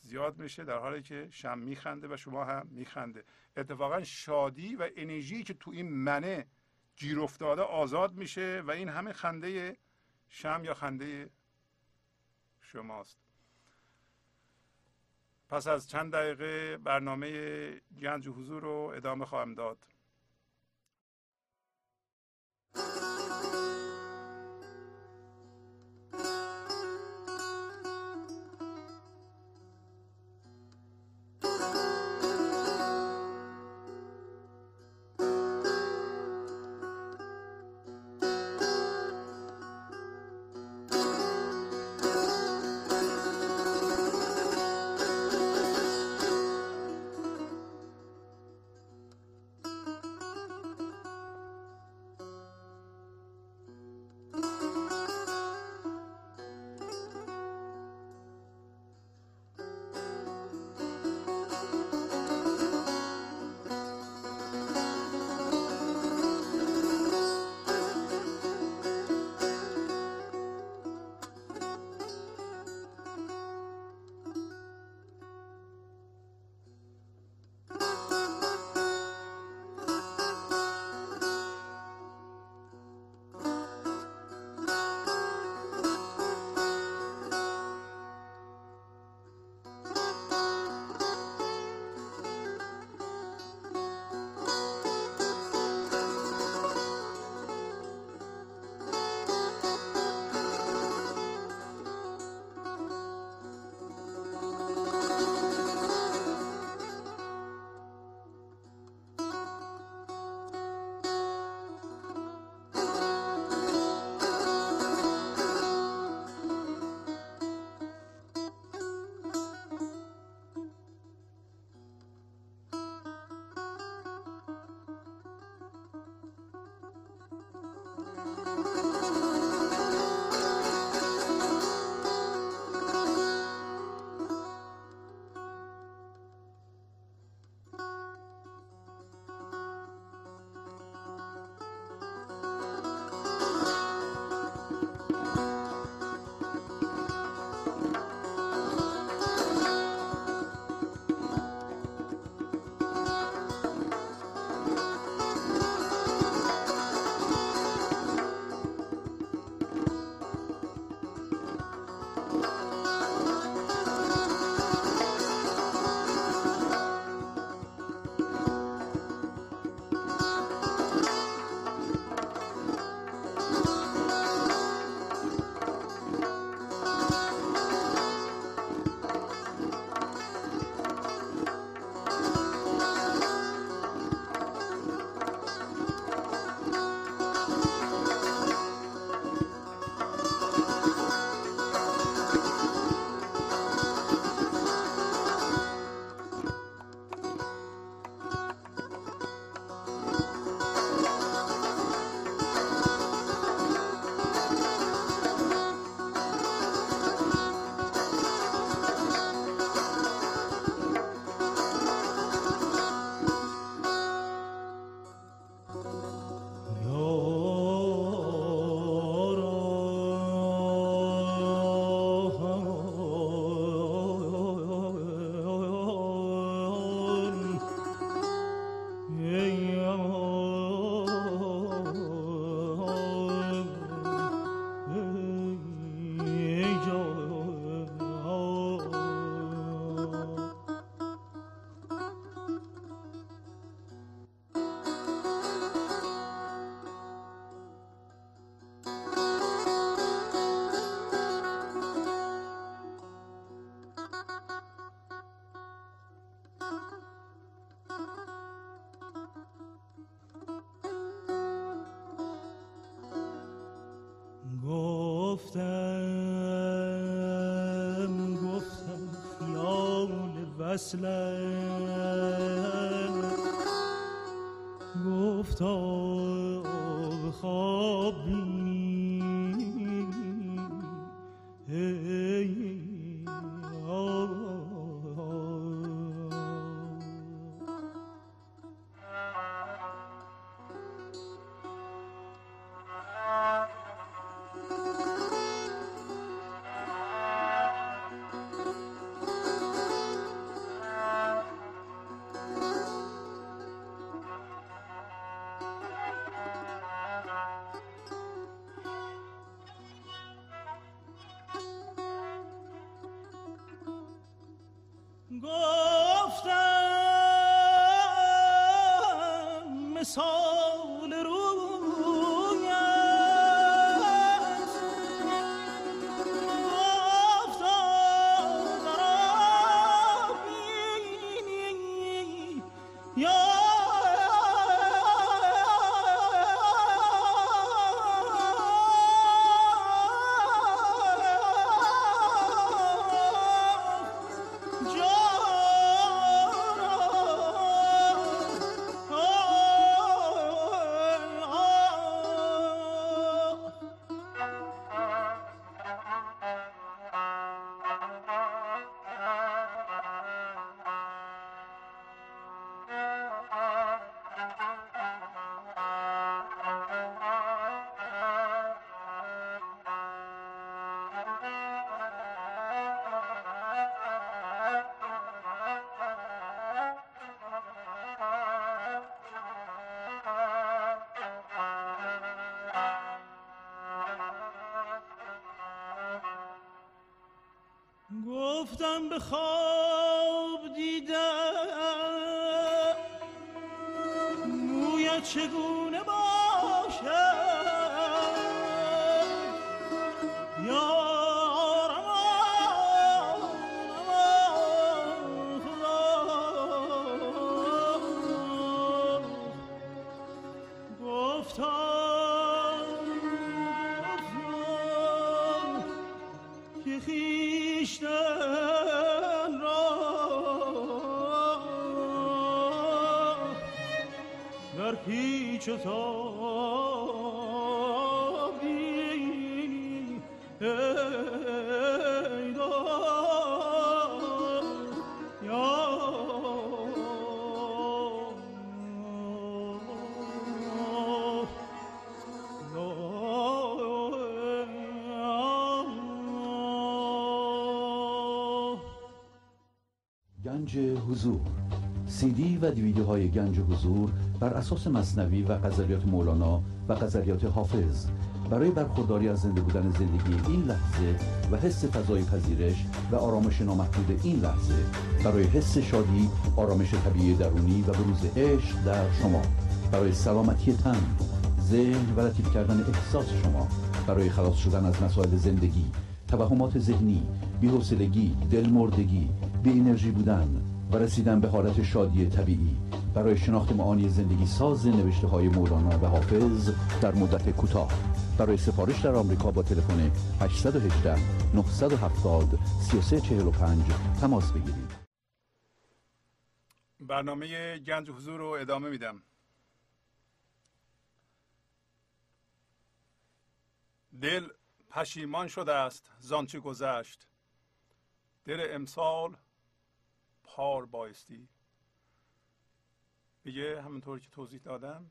زیاد میشه، در حالی که شم میخنده و شما هم میخنده. اتفاقا شادی و انرژی که تو این منه گیر افتاده آزاد میشه و این همه خنده شم یا خنده شماست. پس از چند دقیقه برنامه گنج حضور رو ادامه خواهم داد. گفتم خیال وصلت، گفتا خواب بینی ای گفتم به خواب دیدم مویت چگونه باشد یارم آخلا، گفتم که خیشتم هیچ تا بینی ای دار گنج حضور. CD و دیویدیوهای گنج حضور بر اساس مثنوی و غزلیات مولانا و غزلیات حافظ برای برخورداری از زنده بودن زندگی این لحظه و حس فضای پذیرش و آرامش نامحدود این لحظه، برای حس شادی، آرامش طبیعی درونی و بروز عشق در شما، برای سلامتی تن، ذهن و لطیف کردن احساس شما، برای خلاص شدن از مسائل زندگی، توهمات ذهنی، بی‌حوصلگی، دلمردگی، بی انرژی بودن و رسیدن به حالت شادی طبیعی، برای شناخت معانی زندگی ساز نوشته های مولانا و حافظ در مدت کوتاه. برای سفارش در آمریکا با تلفن 818-970-3345 تماس بگیرید. برنامه گنج حضور رو ادامه میدم. دل پشیمان شده است زانچه گذشت، دل امسال پار بایستی. میگه همونطور که توضیح دادم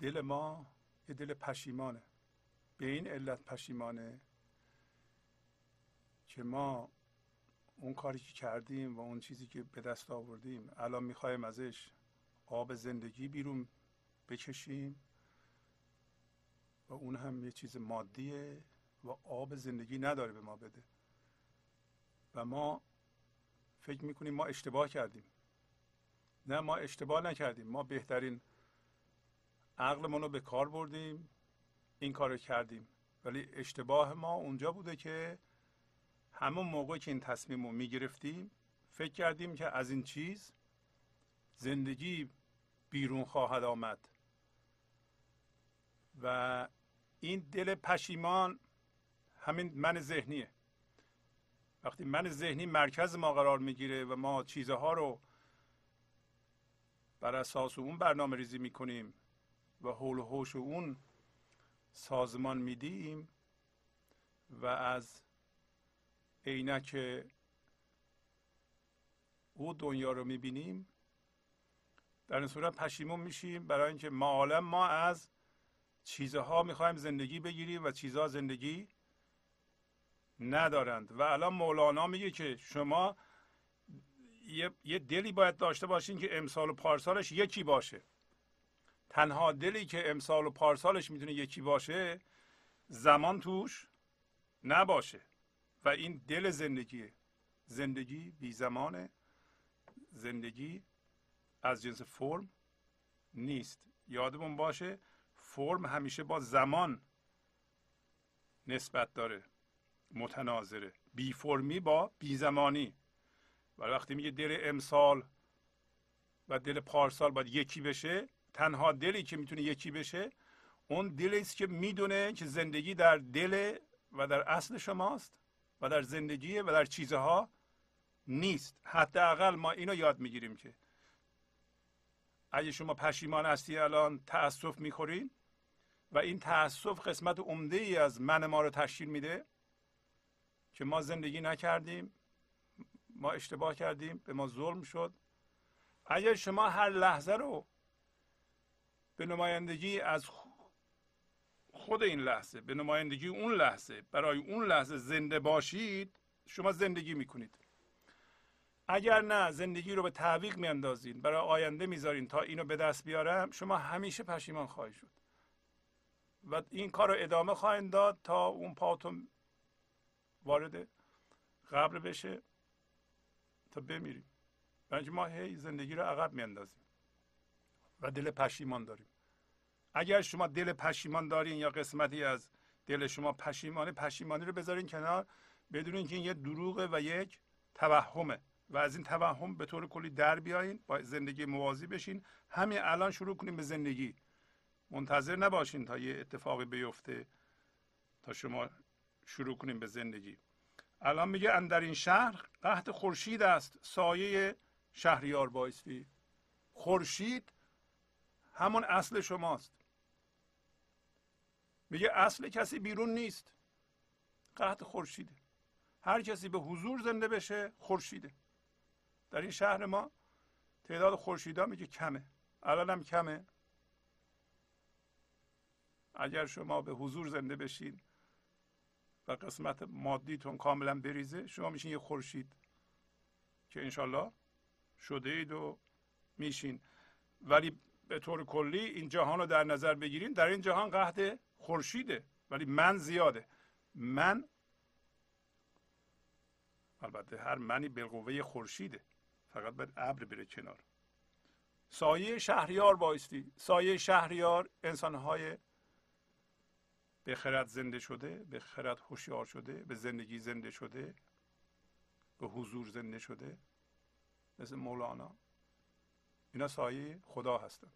دل ما یه دل پشیمانه، به این علت پشیمانه که ما اون کاری که کردیم و اون چیزی که به دست آوردیم الان میخوایم ازش آب زندگی بیرون بکشیم و اون هم یه چیز مادیه و آب زندگی نداره به ما بده و ما فکر میکنیم ما اشتباه کردیم. نه، ما اشتباه نکردیم، ما بهترین عقلمون رو به کار بردیم، این کار رو کردیم، ولی اشتباه ما اونجا بوده که همون موقعی که این تصمیم رو میگرفتیم فکر کردیم که از این چیز زندگی بیرون خواهد آمد و این دل پشیمان همین من ذهنیه. وقتی من ذهنی مرکز ما قرار میگیره و ما چیزها رو بر اساس اون برنامه ریزی میکنیم و حول و حوش اون سازمان میدیم و از عینک او دنیا رو میبینیم، در این صورت پشیمون میشیم، برای اینکه ما از چیزها میخوایم زندگی بگیریم و چیزها زندگی ندارند. و الان مولانا میگه که شما یه دلی باید داشته باشین که امسال و پارسالش یکی باشه. تنها دلی که امسال و پارسالش میتونه یکی باشه زمان توش نباشه، و این دل زندگیه. زندگی بی زمانه، زندگی از جنس فرم نیست. یادمون باشه فرم همیشه با زمان نسبت داره، متناظره. بی فرمی با بی زمانی. ولی وقتی میگه دل امسال و دل پارسال باید یکی بشه، تنها دلی که میتونه یکی بشه اون دلی است که میدونه که زندگی در دل و در اصل شماست و در زندگی و در چیزها نیست. حداقل ما اینو یاد میگیریم که اگه شما پشیمان هستی، الان تأسف میخورین و این تأسف قسمت عمده ای از من ما رو تشکیل میده که ما زندگی نکردیم، ما اشتباه کردیم، به ما ظلم شد. اگر شما هر لحظه رو به نمایندگی از خود این لحظه، به نمایندگی اون لحظه، برای اون لحظه زنده باشید، شما زندگی میکنید. اگر نه زندگی رو به تعویق میاندازین، برای آینده میذارین تا اینو به دست بیارم، شما همیشه پشیمان خواهید شد و این کار رو ادامه خواهید داد تا اون پاتون وارد قبر بشه تا بمیریم. بنابراین ما هی زندگی رو عقب میاندازیم و دل پشیمان داریم. اگر شما دل پشیمان دارین یا قسمتی از دل شما پشیمانه، پشیمانی رو بذارین کنار، بدونین که این یه دروغه و یک توهمه و از این توهم به طور کلی در بیاین، با زندگی موازی بشین. همین الان شروع کنیم به زندگی. منتظر نباشین تا یه اتفاقی بیفته تا شما شروع کنیم به زندگی. الان میگه اندر این شهر قحط خورشید است سایه شهریار بایستی. خورشید همون اصل شماست. میگه اصل کسی بیرون نیست، قحط خورشیده. هر کسی به حضور زنده بشه خورشیده. در این شهر ما تعداد خورشیدا میگه کمه، الان هم کمه. اگر شما به حضور زنده بشین و قسمت مادیتون کاملا بریزه، شما میشین یه خورشید که انشالله شده اید و میشین. ولی به طور کلی این جهان رو در نظر بگیریم، در این جهان قحط خورشیده ولی من زیاده. من البته هر منی بالقوه خورشیده، فقط باید ابر بره کنار. سایه شهریار بایستی. سایه شهریار انسانهای به خرد زنده شده، به خرد هوشیار شده، به زندگی زنده شده، به حضور زنده شده، مثل مولانا. اینا سایه خدا هستند.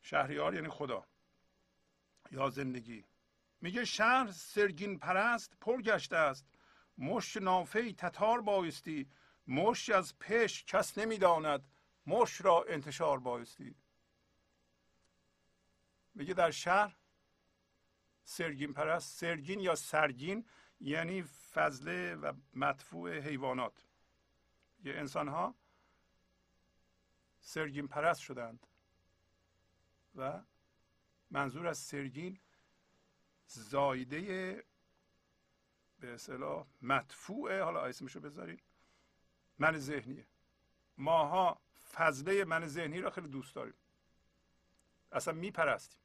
شهریار یعنی خدا یا زندگی. میگه شهر سرگین پرست پر گشته است، مشت نافه تتار بایستی. مشت از پیش کس نمیداند، مشت را انتشار بایستی. میگه در شهر سرگین پرست. سرگین یا سرگین یعنی فضله و مدفوع حیوانات. یه انسان ها سرگین پرست شدند و منظور از سرگین زایده به اصطلاح مدفوعه. حالا اسمشو بذاریم من ذهنیه. ماها فضله من ذهنی را خیلی دوست داریم، اصلا میپرستیم.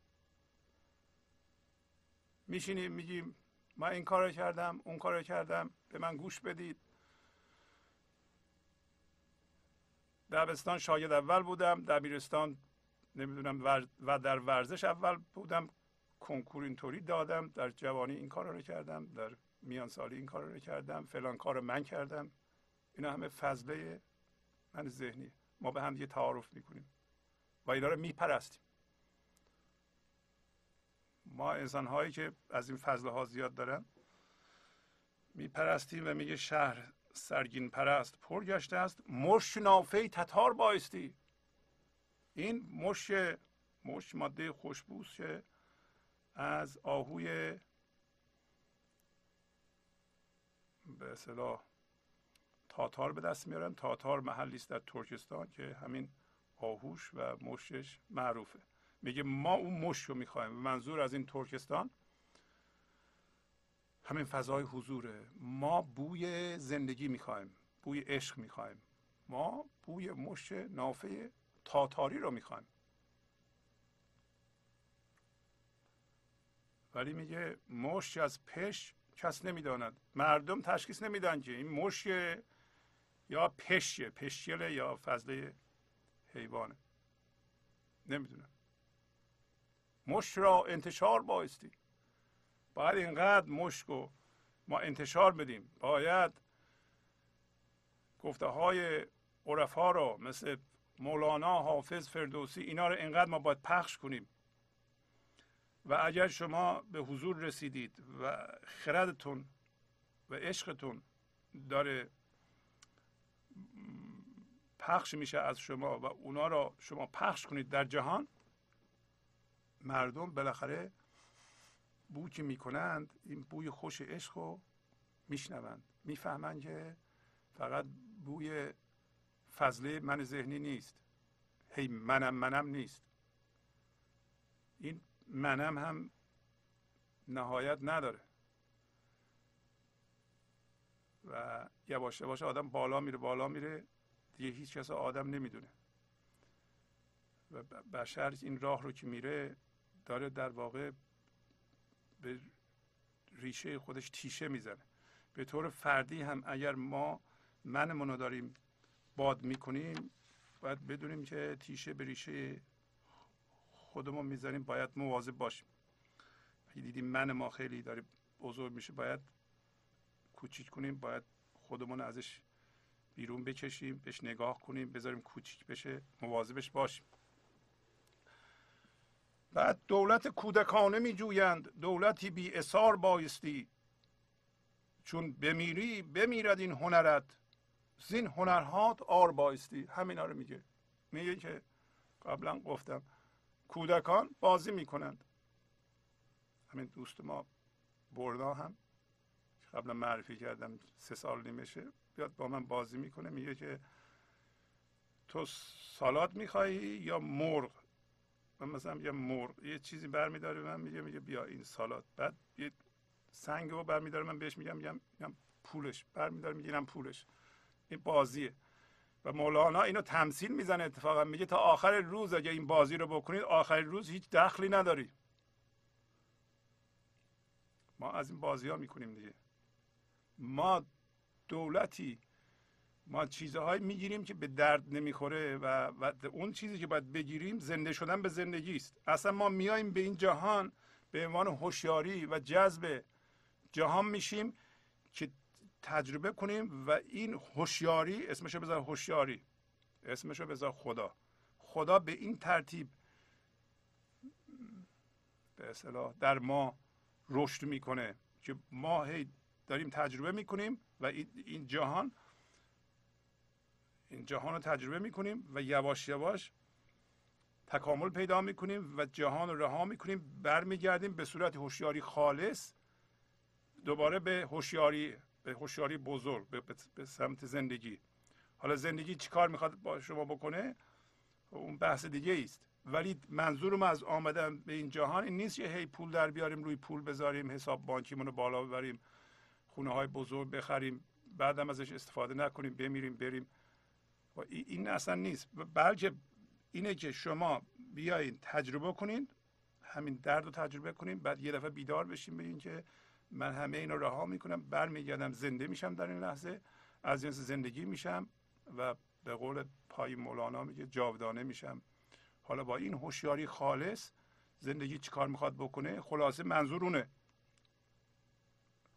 میشینیم میگیم ما این کار رو کردم، اون کار رو کردم، به من گوش بدید. دبستان شاگرد اول بودم، دبیرستان نمیدونم و در ورزش اول بودم، کنکور اینطوری دادم، در جوانی این کار رو کردم، در میان سالی این کار رو کردم، فلان کار رو من کردم. اینا همه فضله من ذهنی. ما به هم دیگه تعارف میکنیم و اینا رو میپرستیم. ما انسان‌هایی که از این فضلها زیاد دارن میپرستیم و میگه شهر سرگین پرست پر گشته است، مش نافه تتار بایستی. این مش ماده خوشبوست که از آهوی به اصطلاح تاتار به دست میارن. تاتار محلی است در ترکستان که همین آهوش و مشش معروفه. میگه ما اون مش رو میخوایم. منظور از این ترکستان همین فضای حضوره. ما بوی زندگی میخوایم، بوی عشق میخوایم، ما بوی مش نافه تاتاری رو میخوایم. ولی میگه مش از پش کس نمیداند. مردم تشخیص نمیدن که این مش یا پشه، پشیله یا فضله حیوانه، نمیدونن. مش را انتشار بایستی. باید اینقدر مشکو ما انتشار بدیم. باید گفته های عرفا را مثل مولانا، حافظ، فردوسی، اینا رو اینقدر ما باید پخش کنیم. و اگر شما به حضور رسیدید و خردتون و عشقتون داره پخش میشه از شما و اونا را شما پخش کنید در جهان، مردم بالاخره بوی که میکنند این بوی خوش عشق رو میشنوند، میفهمند که فقط بوی فضله من ذهنی نیست، هی منم نیست. این منم هم نهایت نداره و یواش یواش آدم بالا میره دیگه هیچ کس آدم نمیدونه و بشر این راه رو که میره داره در واقع به ریشه خودش تیشه میزنه. به طور فردی هم اگر ما منمونو داریم باد میکنیم باید بدونیم که تیشه به ریشه خودمون میزنیم، باید مواظب باشیم. اگه دیدیم من ما خیلی داره بزرگ میشه باید کوچیک کنیم، باید خودمون ازش بیرون بکشیم، بهش نگاه کنیم، بذاریم کوچیک بشه، مواظبش باشیم. بعد دولت کودکانه میجویند، دولتی بی اثار بایستی. چون بمیری بمیرد این هنرت، زین هنرهات آر بایستی. همینا رو میگه که قبلا گفتم کودکان بازی میکنند. همین دوست ما بردا هم قبلا معرفی کردم 3 سال نمیشه بیاد با من بازی میکنه، میگه که تو سالاد میخوایی یا مرغ؟ من مثلا میگم مرغ. یه چیزی برمیداره من میگه بیا این سالاد. بعد یه سنگ رو برمیداره من بهش میگم پولش. برمیداره میگیرم پولش. این بازیه. و مولانا اینو تمثیل میزنه اتفاقا، میگه تا آخر روز اگه این بازی رو بکنید آخر روز هیچ دخلی نداری. ما از این بازی ها میکنیم دیگه. ما دولتی، ما چیزهایی میگیریم که به درد نمیخوره و اون چیزی که باید بگیریم زنده شدن به زندگی است. اصلا ما میایم به این جهان به عنوان هوشیاری و جذب جهان میشیم که تجربه کنیم و این هوشیاری اسمشو بذار هوشیاری، اسمشو بذار خدا. خدا به این ترتیب به اصطلاح در ما رشد میکنه که ما هی داریم تجربه میکنیم و این جهان رو تجربه میکنیم و یواش یواش تکامل پیدا میکنیم و جهان رو رها میکنیم، برمیگردیم به صورت هوشیاری خالص دوباره به هوشیاری بزرگ، به سمت زندگی. حالا زندگی چیکار میخواد با شما بکنه اون بحث دیگه است، ولی منظورم از آمدن به این جهان این نیست که هی پول در بیاریم، روی پول بذاریم، حساب بانکیمون رو بالا ببریم، خونه های بزرگ بخریم، بعدم ازش استفاده نکنیم، بمیریم بریم. و این اصلا نیست، بلکه اینه که شما بیاین تجربه کنین، همین درد رو تجربه کنین، بعد یه دفعه بیدار بشین ببینین که من همه اینا رها میکنم، برمیگردم زنده میشم، در این لحظه از جنس زندگی میشم و به قول پای مولانا میگه جاودانه میشم. حالا با این هوشیاری خالص زندگی چیکار میخواد بکنه، خلاصه منظورونه.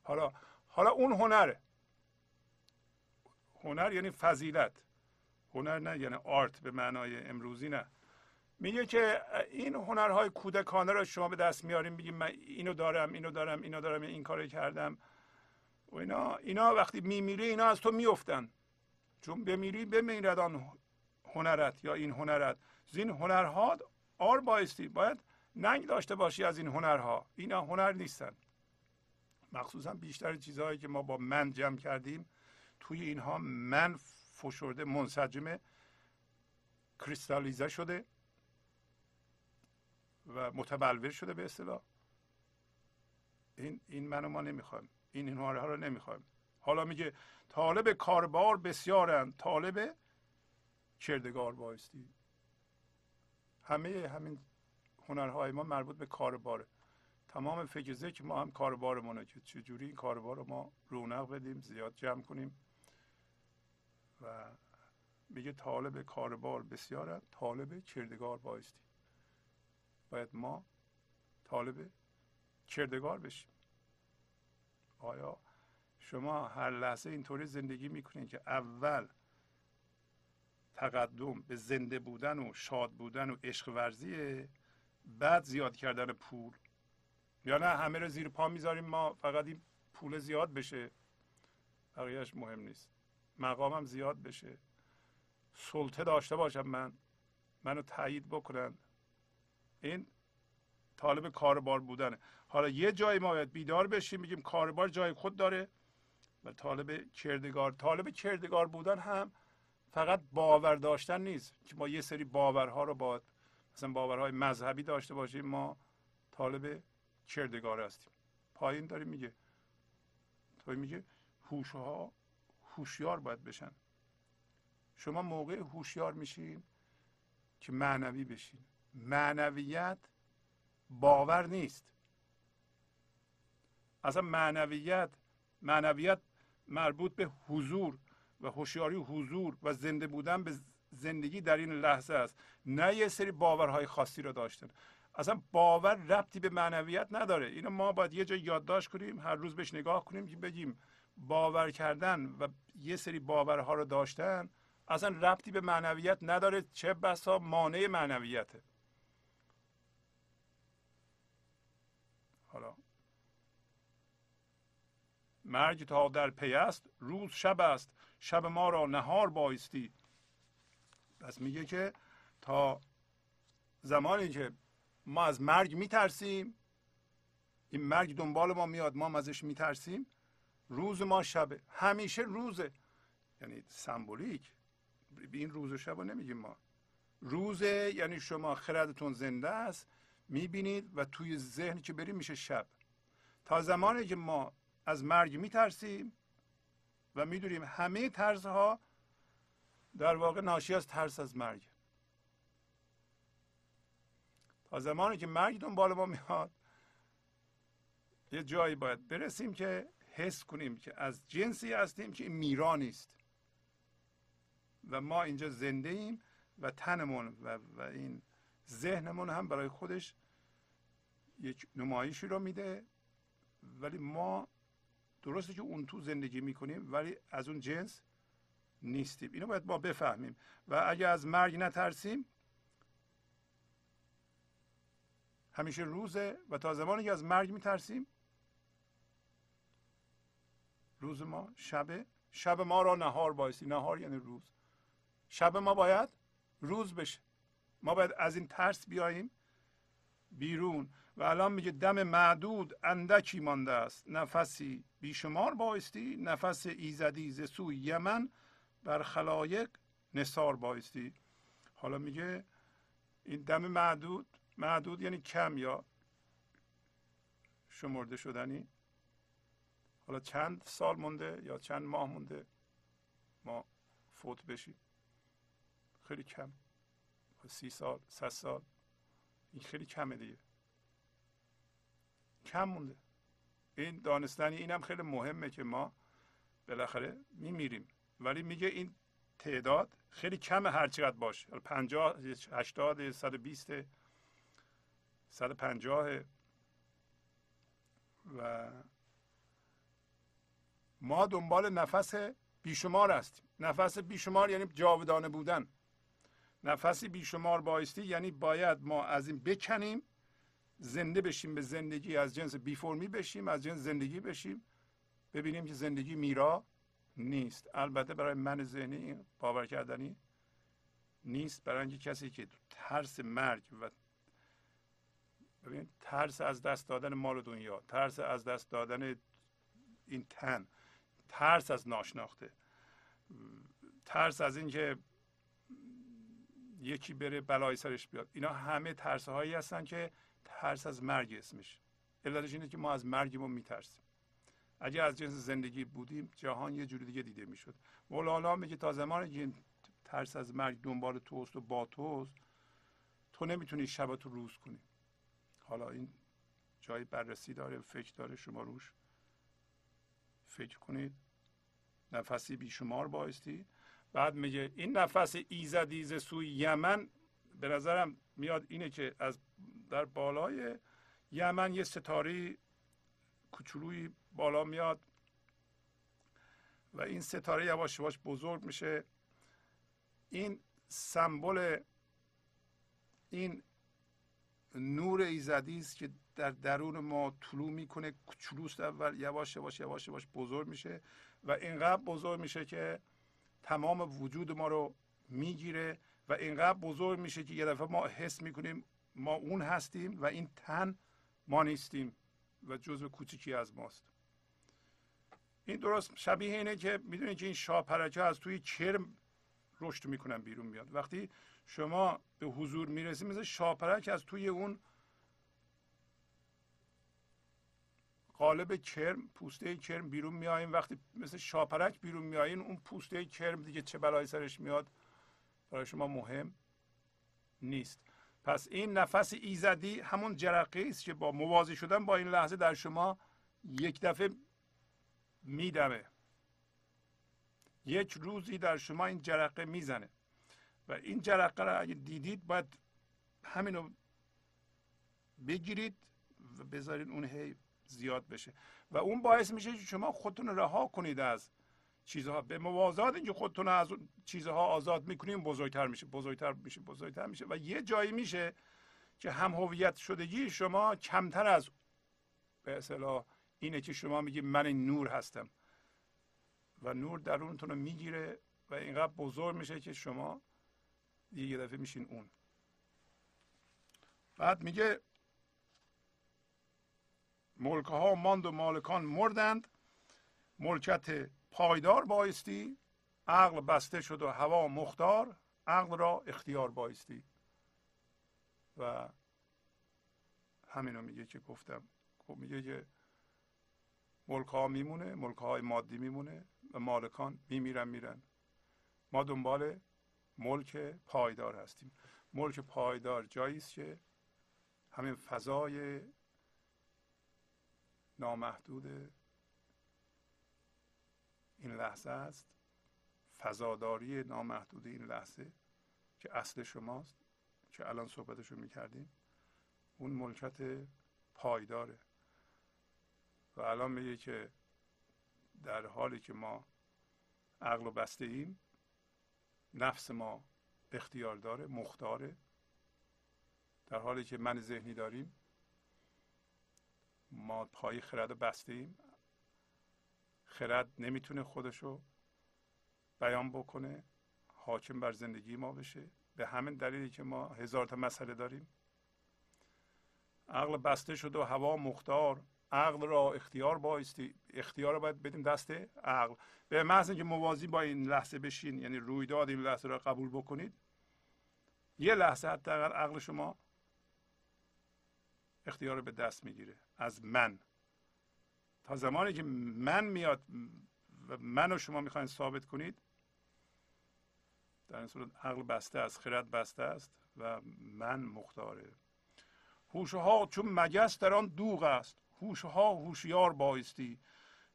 حالا اون هنر یعنی فضیلت، هنر نه یعنی آرت به معنای امروزی، نه میگه که این هنرهای کودکانه را شما به دست میاریم، میگیم من اینو دارم، اینو دارم، اینو دارم، این کارو کردم و اینا وقتی میمیری اینا از تو میافتن، چون بمیری بمیرد آن هنرت یا این هنرت. زین هنرها آر بایستی، باید ننگ داشته باشی از این هنرها. اینا هنر نیستن، مخصوصا بیشتر چیزهایی که ما با من جمع کردیم توی اینها من فشرده، منسجمه، کریستالیزه شده و متبلور شده به اصطلاح. این منو ما نمیخوایم، این هنرها رو نمیخوایم. حالا میگه طالب کاربار بسیارند، طالب کردگار بایستی. همه همین هنرهای ما مربوط به کارباره. تمام فکر ذکر ما هم کاربارمونه که چجوری این کاربار رو ما رونق بدیم، زیاد جمع کنیم. و میگه طالب کاربار بسیارند، طالب کردگار بایستی. باید ما طالب کردگار بشیم. آیا شما هر لحظه اینطوری زندگی میکنین که اول تقدم به زنده بودن و شاد بودن و عشق ورزیه، بعد زیاد کردن پول؟ یا نه همه رو زیر پا میذاریم، ما فقط این پول زیاد بشه بقیهش مهم نیست، مقامم زیاد بشه، سلطه داشته باشم، منو تایید بکنن. این طالب کاربار بودنه. حالا یه جایی ما باید بیدار بشیم، میگیم کاربار جای خود داره و طالب کردگار. طالب کردگار بودن هم فقط باور داشتن نیست که ما یه سری باورها رو باید، مثلا باورهای مذهبی داشته باشیم. ما طالب کردگار هستیم. پایین داریم میگه، توی میگه هوش‌ها هوشیار باید بشن. شما موقع هوشیار میشین که معنوی بشین. معنویت باور نیست. اصلا معنویت مربوط به حضور و هوشیاری حضور و زنده بودن به زندگی در این لحظه است، نه یه سری باورهای خاصی رو داشتن. اصلا باور ربطی به معنویت نداره. اینو ما باید یه جا یادداشت کنیم، هر روز بهش نگاه کنیم که بگیم باور کردن و یه سری باورها رو داشتن اصلا ربطی به معنویت نداره، چه بسا مانع معنویته. حالا مرگ تا در پی است، روز شب است، شب ما را نهار بایستی. پس میگه که تا زمانی که ما از مرگ میترسیم، این مرگ دنبال ما میاد، ما هم ازش میترسیم، روز ما شبه، همیشه روزه، یعنی سمبولیک. این روز و شب رو نمیگیم ما، روزه یعنی شما خردتون زنده است میبینید و توی ذهن که بریم میشه شب. تا زمانی که ما از مرگ میترسیم و میدونیم همه ترسها در واقع ناشی از ترس از مرگ، تا زمانی که مرگ دنبال ما میاد یه جایی باید برسیم که حس کنیم که از جنسی هستیم که میرا نیست و ما اینجا زنده ایم و تنمون و این ذهنمون هم برای خودش یک نمایشی رو میده، ولی ما درسته که اون تو زندگی میکنیم ولی از اون جنس نیستیم. اینو باید ما بفهمیم و اگه از مرگ نترسیم، همیشه روزه و تا زمانی که از مرگ میترسیم روز ما شبه، شب ما را نهار بایستی. نهار یعنی روز، شب ما باید روز بشه، ما باید از این ترس بیاییم بیرون. و الان میگه دم معدود اندکی مانده است، نفسی بیشمار بایستی، نفس ایزدی ز سوی یمن بر خلایق نثار بایستی. حالا میگه این دم معدود یعنی کم یا شمرده شدنی. حالا چند سال مونده یا چند ماه مونده ما فوت بشیم؟ خیلی کم، 30 سال، 100 سال، این خیلی کمه دیگه، کم مونده. این دانستنی اینم خیلی مهمه که ما بالاخره میمیریم، ولی میگه این تعداد خیلی کمه، هر چقدر باشه، 50، 80، 120، 150. و ما دنبال نفس بیشمار هستیم. نفس بیشمار یعنی جاودانه بودن. نفس بیشمار بایستی، یعنی باید ما از این بکنیم، زنده بشیم به زندگی، از جنس بی فرمی بشیم، از جنس زندگی بشیم، ببینیم که زندگی میرا نیست. البته برای من ذهنی باور کردنی نیست، برای اینکه کسی که ترس مرگ و ببین ترس از دست دادن مال و دنیا، ترس از دست دادن این تن، ترس از ناشناخته، ترس از اینکه یکی بره بلای سرش بیاد، اینا همه ترس هایی هستن که ترس از مرگ اسمش. علتش اینه که ما از مرگمون میترسیم. اگه از جنس زندگی بودیم جهان یه جوری دیگه دیده میشد. مولانا میگه تا زمانی که ترس از مرگ دنبال توست و با توست، تو نمیتونی شباتو روز کنی. حالا این جای بررسی داره، فکر داره، شما روش فکر کنید. نفسی بیشمار بایستی. بعد میگه این نفس ایزدیز سوی یمن، به نظرم میاد اینه که از در بالای یمن یه ستاره کوچولویی بالا میاد و این ستاره یواش یواش بزرگ میشه. این سمبل این نور ایزدی است که در درون ما طلوع میکنه، کوچولوست اول، یواش یواش یواش یواش بزرگ میشه و اینقدر بزرگ میشه که تمام وجود ما رو میگیره و اینقدر بزرگ میشه که یه دفعه ما حس میکنیم ما اون هستیم و این تن ما نیستیم و جزء کوچیکی از ماست. این درست شبیه اینه که میدونید که این شاپرکه از توی چرم رشد میکنن بیرون میاد. وقتی شما به حضور میرسید مثل شاپرک از توی اون قالب چرم، پوسته چرم بیرون میاییم. وقتی مثل شاپرک بیرون میاییم اون پوسته چرم دیگه چه بلایی سرش میاد برای شما مهم نیست. پس این نفس ایزدی همون جرقه‌ای است که با موازی شدن با این لحظه در شما یک دفعه میدمه. یک روزی در شما این جرقه میزنه و این جرقه را اگه دیدید باید همینو بگیرید و بذارید اون هی زیاد بشه و اون باعث میشه که شما خودتون رها کنید از چیزها. به موازات اینکه خودتون از اون چیزها آزاد میکنید بزرگتر میشه، بزرگتر میشه، بزرگتر میشه و یه جایی میشه که هم هویت شدگی شما کمتر از به اصطلاح اینه که شما میگید من این نور هستم و نور درونتون رو میگیره و اینقدر بزرگ میشه که شما یه دفعه میشین اون. بعد میگه ملکه ها ماند و مالکان مردند، ملکت پایدار بایستی، عقل بسته شد و هوا مختار، عقل را اختیار بایستی. و همینو میگه که گفتم، میگه که ملکه ها میمونه، ملکه های مادی میمونه و مالکان میمیرن. ما دنبال ملک پایدار هستیم. ملک پایدار جایی است که همین فضای نامحدود این لحظه است، فضاداری نامحدود این لحظه که اصل شماست که الان صحبتشو میکردیم، اون ملکت پایداره. و الان میگه که در حالی که ما عقل و بسته ایم، نفس ما اختیار داره، مختاره. در حالی که من ذهنی داریم، ما پای خرد و بسته ایم. خرد نمیتونه خودشو بیان بکنه، حاکم بر زندگی ما بشه، به همین دلیلی که ما هزار تا مسئله داریم. عقل بسته شد و هوا مختار، عقل را اختیار بایستی. اختیار را باید بدیم دست عقل. به محض اینکه موازی با این لحظه بشین، یعنی رویداد این لحظه را قبول بکنید، یه لحظه حتی اگر عقل شما اختیار رو به دست میگیره از من. تا زمانی که من میاد و منو شما میخواین ثابت کنید، در این صورت عقل بسته است، خرد بسته است و من مختاره. هوش‌ها چون مگس در آن دوغ است، هوش‌ها هوشیار بایستی،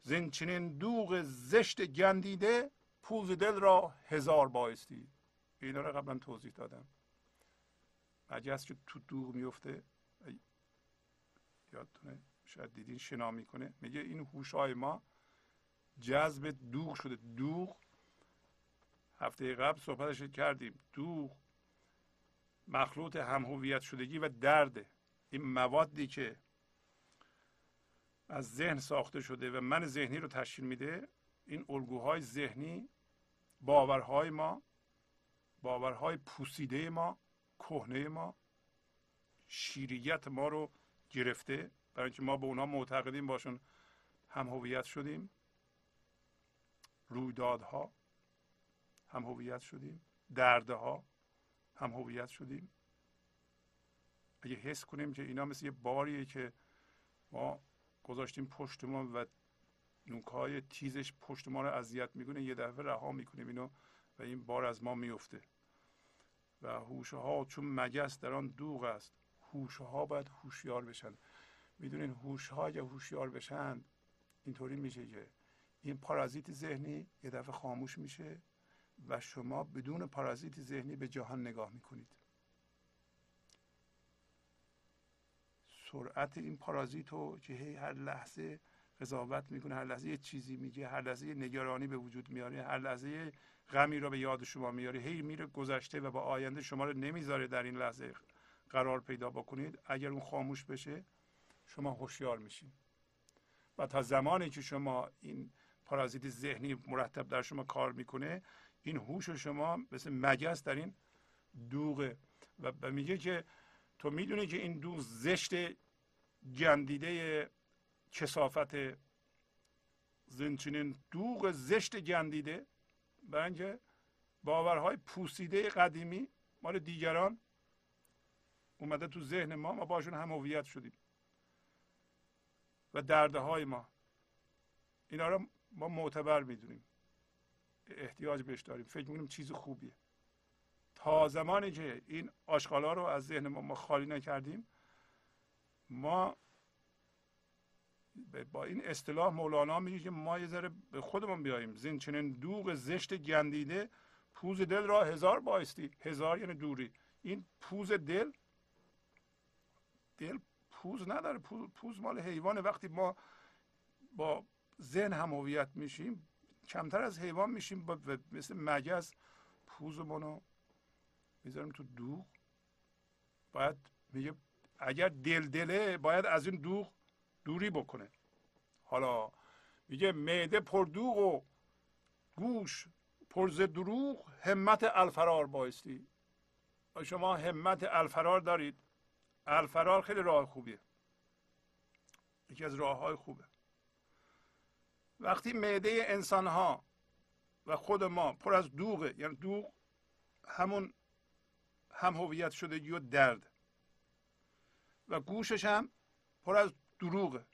زین چنین دوغ زشت گندیده، پوز دل را هزار بایستی. اینا رو قبلا توضیح دادم. مگس که تو دوغ میفته، یادتونه شاید دیدین، شنا میکنه. میگه این هوش‌های ما جذب دوغ شده. دوغ هفته قبل صحبتش کردیم. دوغ مخلوط همهویت شدگی و درده. این موادی که از ذهن ساخته شده و من ذهنی رو تشکیل میده، این الگوهای ذهنی، باورهای ما، باورهای پوسیده ما، کهنه ما، شیریت ما رو گرفته، برای اینکه ما به اونها معتقدیم، باشون هم هویت شدیم، رویدادها هم هویت شدیم، دردها هم هویت شدیم. اگه حس کنیم که اینا مثل یه باریه که ما گذاشتیم پشت ما و نوک‌های تیزش پشت ما رو اذیت میکنه، یه دفعه رها میکنیم اینو و این بار از ما میفته. و هوشه ها چون مگس در آن دوغ است، هوشه ها باید هوشیار بشن. میدونین هوشه ها یا هوشیار بشن اینطوری میشه که این پارازیت ذهنی یه دفعه خاموش میشه و شما بدون پارازیت ذهنی به جهان نگاه میکنید. سرعت این پارازیتو که هی هر لحظه قضاوت میکنه، هر لحظه یه چیزی میگه، هر لحظه یه نگرانی به وجود میاره، هر لحظه غمی را به یاد شما میاره، هی میره گذشته و با آینده شما رو نمیذاره در این لحظه قرار پیدا بکنید. اگر اون خاموش بشه شما هوشیار میشین و تا زمانی که شما این پارازیت ذهنی مرتب در شما کار میکنه، این هوش شما مثل مگس در این دوغه و میگه که تو میدونی که این دوغ زشت، گندیده کثافت، زنچنین دوغ زشت گندیده، برای اینکه باورهای پوسیده قدیمی مال دیگران اومده تو ذهن ما، ما باشون هم هویت شدیم و دردهای ما، اینا رو ما معتبر میدونیم، احتیاج بهش داریم، فکر میکنیم چیز خوبیه. تا زمانی که این آشغالا رو از ذهن ما خالی نکردیم، ما با این اصطلاح مولانا میگه که ما یه ذره به خودمون بیاییم. زین چنین دوغ زشت گندیده، پوز دل را هزار بایستی. هزار یعنی دوری. این پوز دل، دل پوز نداره، پوز مال حیوانه. وقتی ما با ذهن هم هویت میشیم، کمتر از حیوان میشیم و مثل مگس پوزمون رو میذاریم تو دوغ. باید میگه اگر دل دله باید از این دوغ دوری بکنه. حالا میگه معده پر دوغ و گوش پر ز دروغ، همت الفرار بایستی. شما همت الفرار دارید، الفرار خیلی راه خوبیه، یکی از راه های خوبه. وقتی معده انسان ها و خود ما پر از دوغه، یعنی دوغ همون هم هویت شدگی و درد، و گوشش هم پر از دروغه،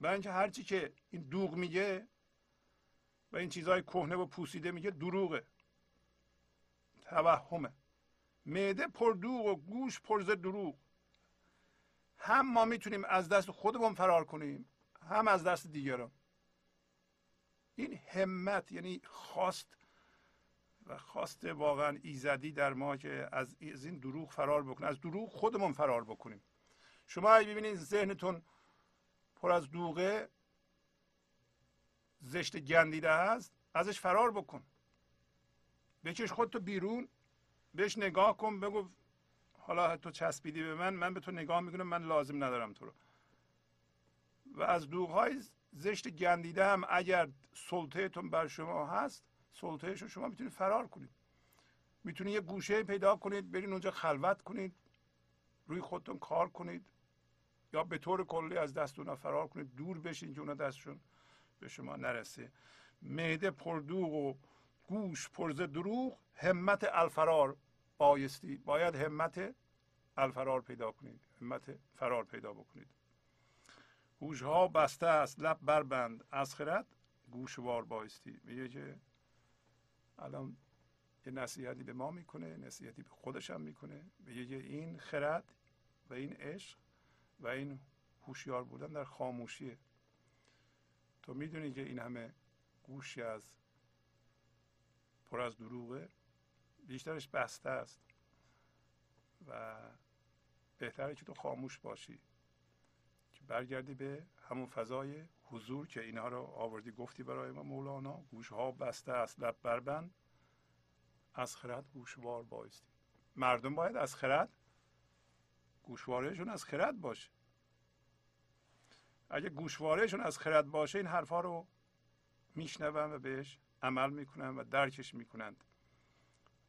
برای اینکه هرچی که این دوغ میگه و این چیزهای کهنه و پوسیده میگه دروغه، توهمه. معده پر دوغ و گوش پر ز دروغ. هم ما میتونیم از دست خودمون فرار کنیم، هم از دست دیگران. این همت یعنی خواست، و خواست واقعا ایزدی در ما که از این دروغ فرار بکنیم، از دروغ خودمون فرار بکنیم. شما اگه ببینید ذهنتون پر از دوغه، زشت گندیده هست، ازش فرار بکن، بکش خودتو بیرون، بهش نگاه کن، بگو حالا تو چسبیدی به من، من به تو نگاه میکنم، من لازم ندارم تو رو. و از دوغهای زشت گندیده هم اگر سلطهتون بر شما هست، سلطهش رو شما میتونید فرار کنید، میتونید یه گوشه پیدا کنید، برید اونجا خلوت کنید، روی خودتون کار کنید، یا به طور کلی از دست اونا فرار کنید، دور بشین که اونا دستشون به شما نرسه. معده پر دوغ و گوش پر ز دروغ، همت الفرار بایستی. باید همت الفرار پیدا کنید، همت فرار پیدا بکنید. گوش ها بسته است لب بربند، از خرد گوشوار بایستی. میگه که الان یه نصیحتی به ما میکنه، نصیحتی به خودش هم میکنه. میگه که این خرد و این عشق و این هوشیار بودن در خاموشیه. تو میدونی که این همه گوشی از پر از دروغه، بیشترش بسته است و بهتره که تو خاموش باشی، که برگردی به همون فضای حضور که اینها رو آوردی گفتی برای ما مولانا. گوشها بسته است لب بربند، از خرد گوشوار بایستی. مردم باید از خرد، گوشوارهشون از خرد باشه. اگه گوشوارهشون از خرد باشه، این حرفا رو میشنون و بهش عمل میکنن و درکش میکنند.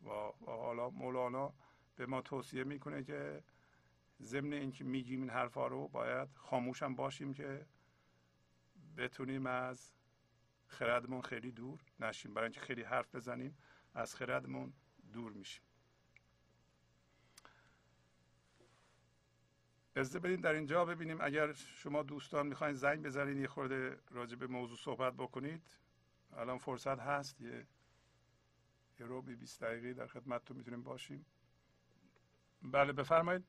و حالا مولانا به ما توصیه میکنه که ضمن اینکه میگیم این حرفا رو باید خاموش هم باشیم که بتونیم از خردمون خیلی دور نشیم. برای اینکه خیلی حرف بزنیم از خردمون دور میشیم. اجازه بدین در اینجا ببینیم اگر شما دوستان میخواین زنگ بزنین یه خورده راجع به موضوع صحبت بکنید، الان فرصت هست، یه ربع 20 دقیقه در خدمتتون میتونیم باشیم. بله بفرمایید.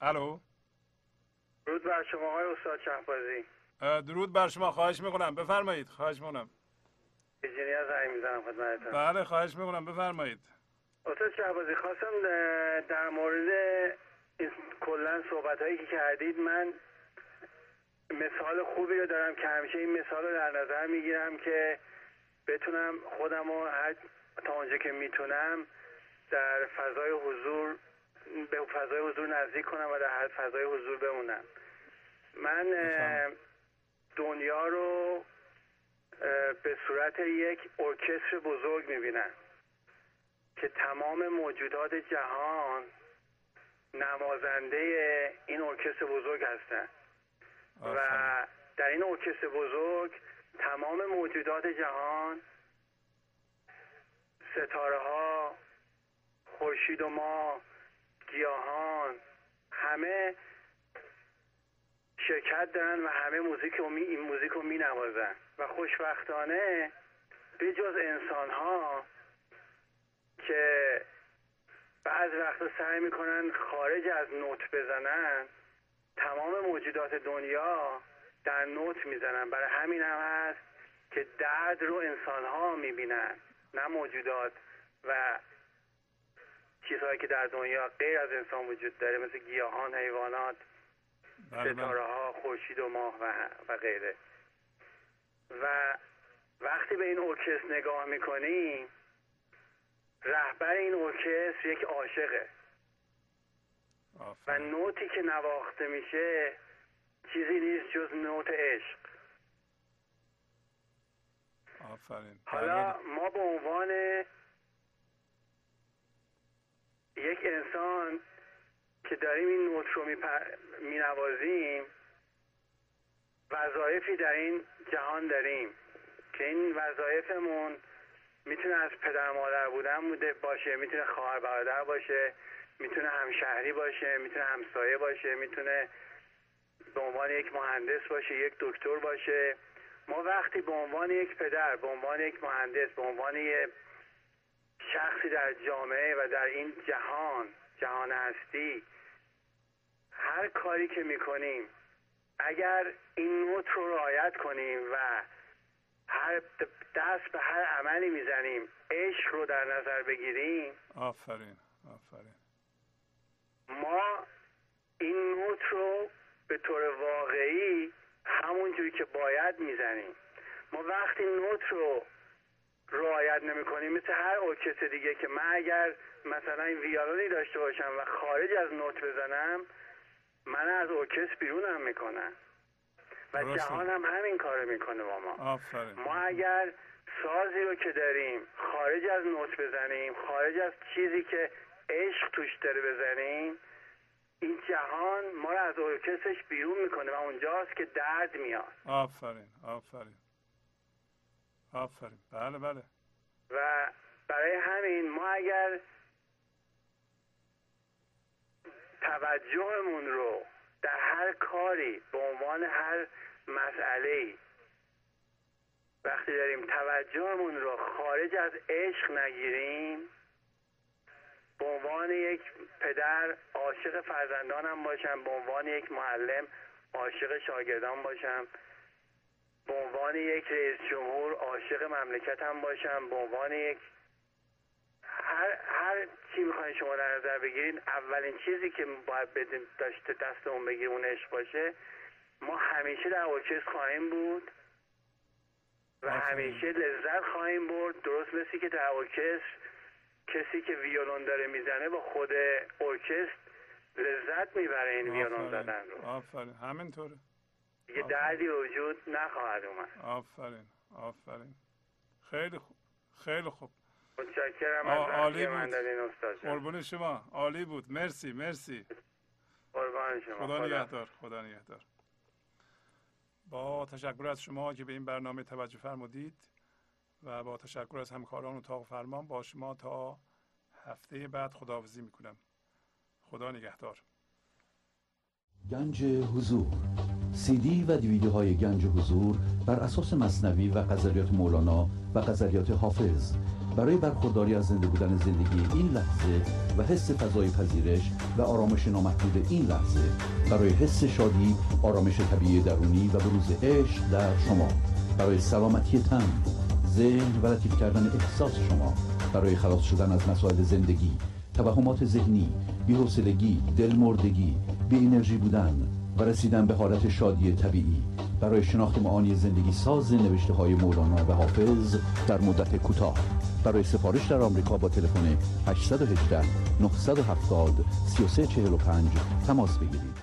الو. درود بر شما آقای استاد شهبازی. درود بر شما، خواهش میکنم بفرمایید. خواهش میکنم. انجینیر زنگ میزنم خدمتتون. بله خواهش میکنم بفرمایید. استاد شهبازی خواستم در مورد کلا صحبتایی که کردید، من مثال خوبی رو دارم که همیشه این مثال رو در نظر میگیرم که بتونم خودم رو تا اونجا که میتونم در فضای حضور، به فضای حضور نزدیک کنم و در فضای حضور بمونم. من دنیا رو به صورت یک ارکستر بزرگ میبینم که تمام موجودات جهان نوازنده این ارکستر بزرگ هستند و در این ارکستر بزرگ تمام موجودات جهان، ستاره ها، خورشید و ماه، گیاهان، همه شرکت دارن و همه این موزیک رو می نوازن و خوشبختانه به جز انسان ها که بعض وقتا سعی میکنن خارج از نوت بزنن، تمام موجودات دنیا در نوت میزنن. برای همین هم هست که درد رو انسان ها میبینن نه موجودات و چیزهایی که در دنیا غیر از انسان وجود داره، مثل گیاهان، حیوانات، ستاره ها، خورشید و ماه و غیره. و وقتی به این ارکستر نگاه میکنیم، رهبر این ارکستر یک عاشقه و نوتی که نواخته میشه چیزی نیست جز نوت عشق. حالا ما به عنوان یک انسان که داریم این نوت رو می نوازیم وظایفی در این جهان داریم که این وظایفمون میتونه از پدر مادر بودن بوده باشه، میتونه خواهر برادر باشه، میتونه همشهری باشه، میتونه همسایه باشه، میتونه به عنوان یک مهندس باشه، یک دکتر باشه. ما وقتی به عنوان یک پدر، به عنوان یک مهندس، به عنوان یک شخصی در جامعه و در این جهان هستی، هر کاری که میکنیم اگر این نوت رو رعایت کنیم و هر دست به هر عملی میزنیم عشق رو در نظر بگیریم، آفرین ما این نوت رو به طور واقعی همونجوری که باید میزنیم. ما وقتی نوت رو رعایت نمیکنیم، مثل هر ارکستر دیگه که من اگر مثلا این ویولونی داشته باشم و خارج از نوت بزنم، من از ارکستر بیرونم میکنن و جهان هم همین کارو میکنه با ما. ما اگر سازی رو که داریم خارج از نوت بزنیم، خارج از چیزی که عشق توش داره بزنیم، این جهان ما رو از ارکسترش بیرون میکنه و اونجاست که درد میاد. آفرین. بله و برای همین ما اگر توجهمون رو در هر کاری، به عنوان هر مسئله‌ای، وقتی داریم توجهمون رو خارج از عشق نگیریم، به عنوان یک پدر عاشق فرزندانم باشم، به عنوان یک معلم عاشق شاگردان باشم، به عنوان یک رئیس جمهور عاشق مملکتم باشم، به عنوان یک هر چی میخواین شما در نظر بگیرید، اولین چیزی که باید بدیم داشته دستمون بگیریم اون عشق باشه. ما همیشه در ارکستر خواهیم بود و همیشه لذت خواهیم برد، درست مثل که در ارکستر کسی که ویولون داره میزنه با خود ارکستر لذت میبره این ویولون زدن رو. آفرین، همینطوره. یه دردی وجود نخواهد اومد. آفرین، آفرین. خیلی خوب، خیلی خوب. متشکرم از عالی بود. قربون شما، عالی بود. مرسی، مرسی. قربان شما. خدا نگهدار، خدا نگهدار. با تشکر از شما که به این برنامه توجه فرمودید و با تشکر از همکاران اتاق فرمان با شما تا هفته بعد خداحافظی میکنم. خدا نگهدار. گنج حضور سی دی و دیویدیوهای گنج حضور بر اساس مثنوی و غزلیات مولانا و غزلیات حافظ برای برخورداری از زنده بودن زندگی این لحظه و حس فضای پذیرش و آرامش نامحدود این لحظه، برای حس شادی، آرامش طبیعی درونی و بروز عشق در شما، برای سلامتی تن، ذهن و لطیف کردن احساس شما، برای خلاص شدن از مسائل زندگی، توهمات ذهنی، بی‌حوصلگی، دلمردگی، بی انرژی بودن و رسیدن به حالت شادی طبیعی، برای شناخت معانی زندگی ساز نوشته‌های مولانا و حافظ در مدت کوتاه. برای سفارش در آمریکا با تلفن 818 970 3345 تماس بگیرید.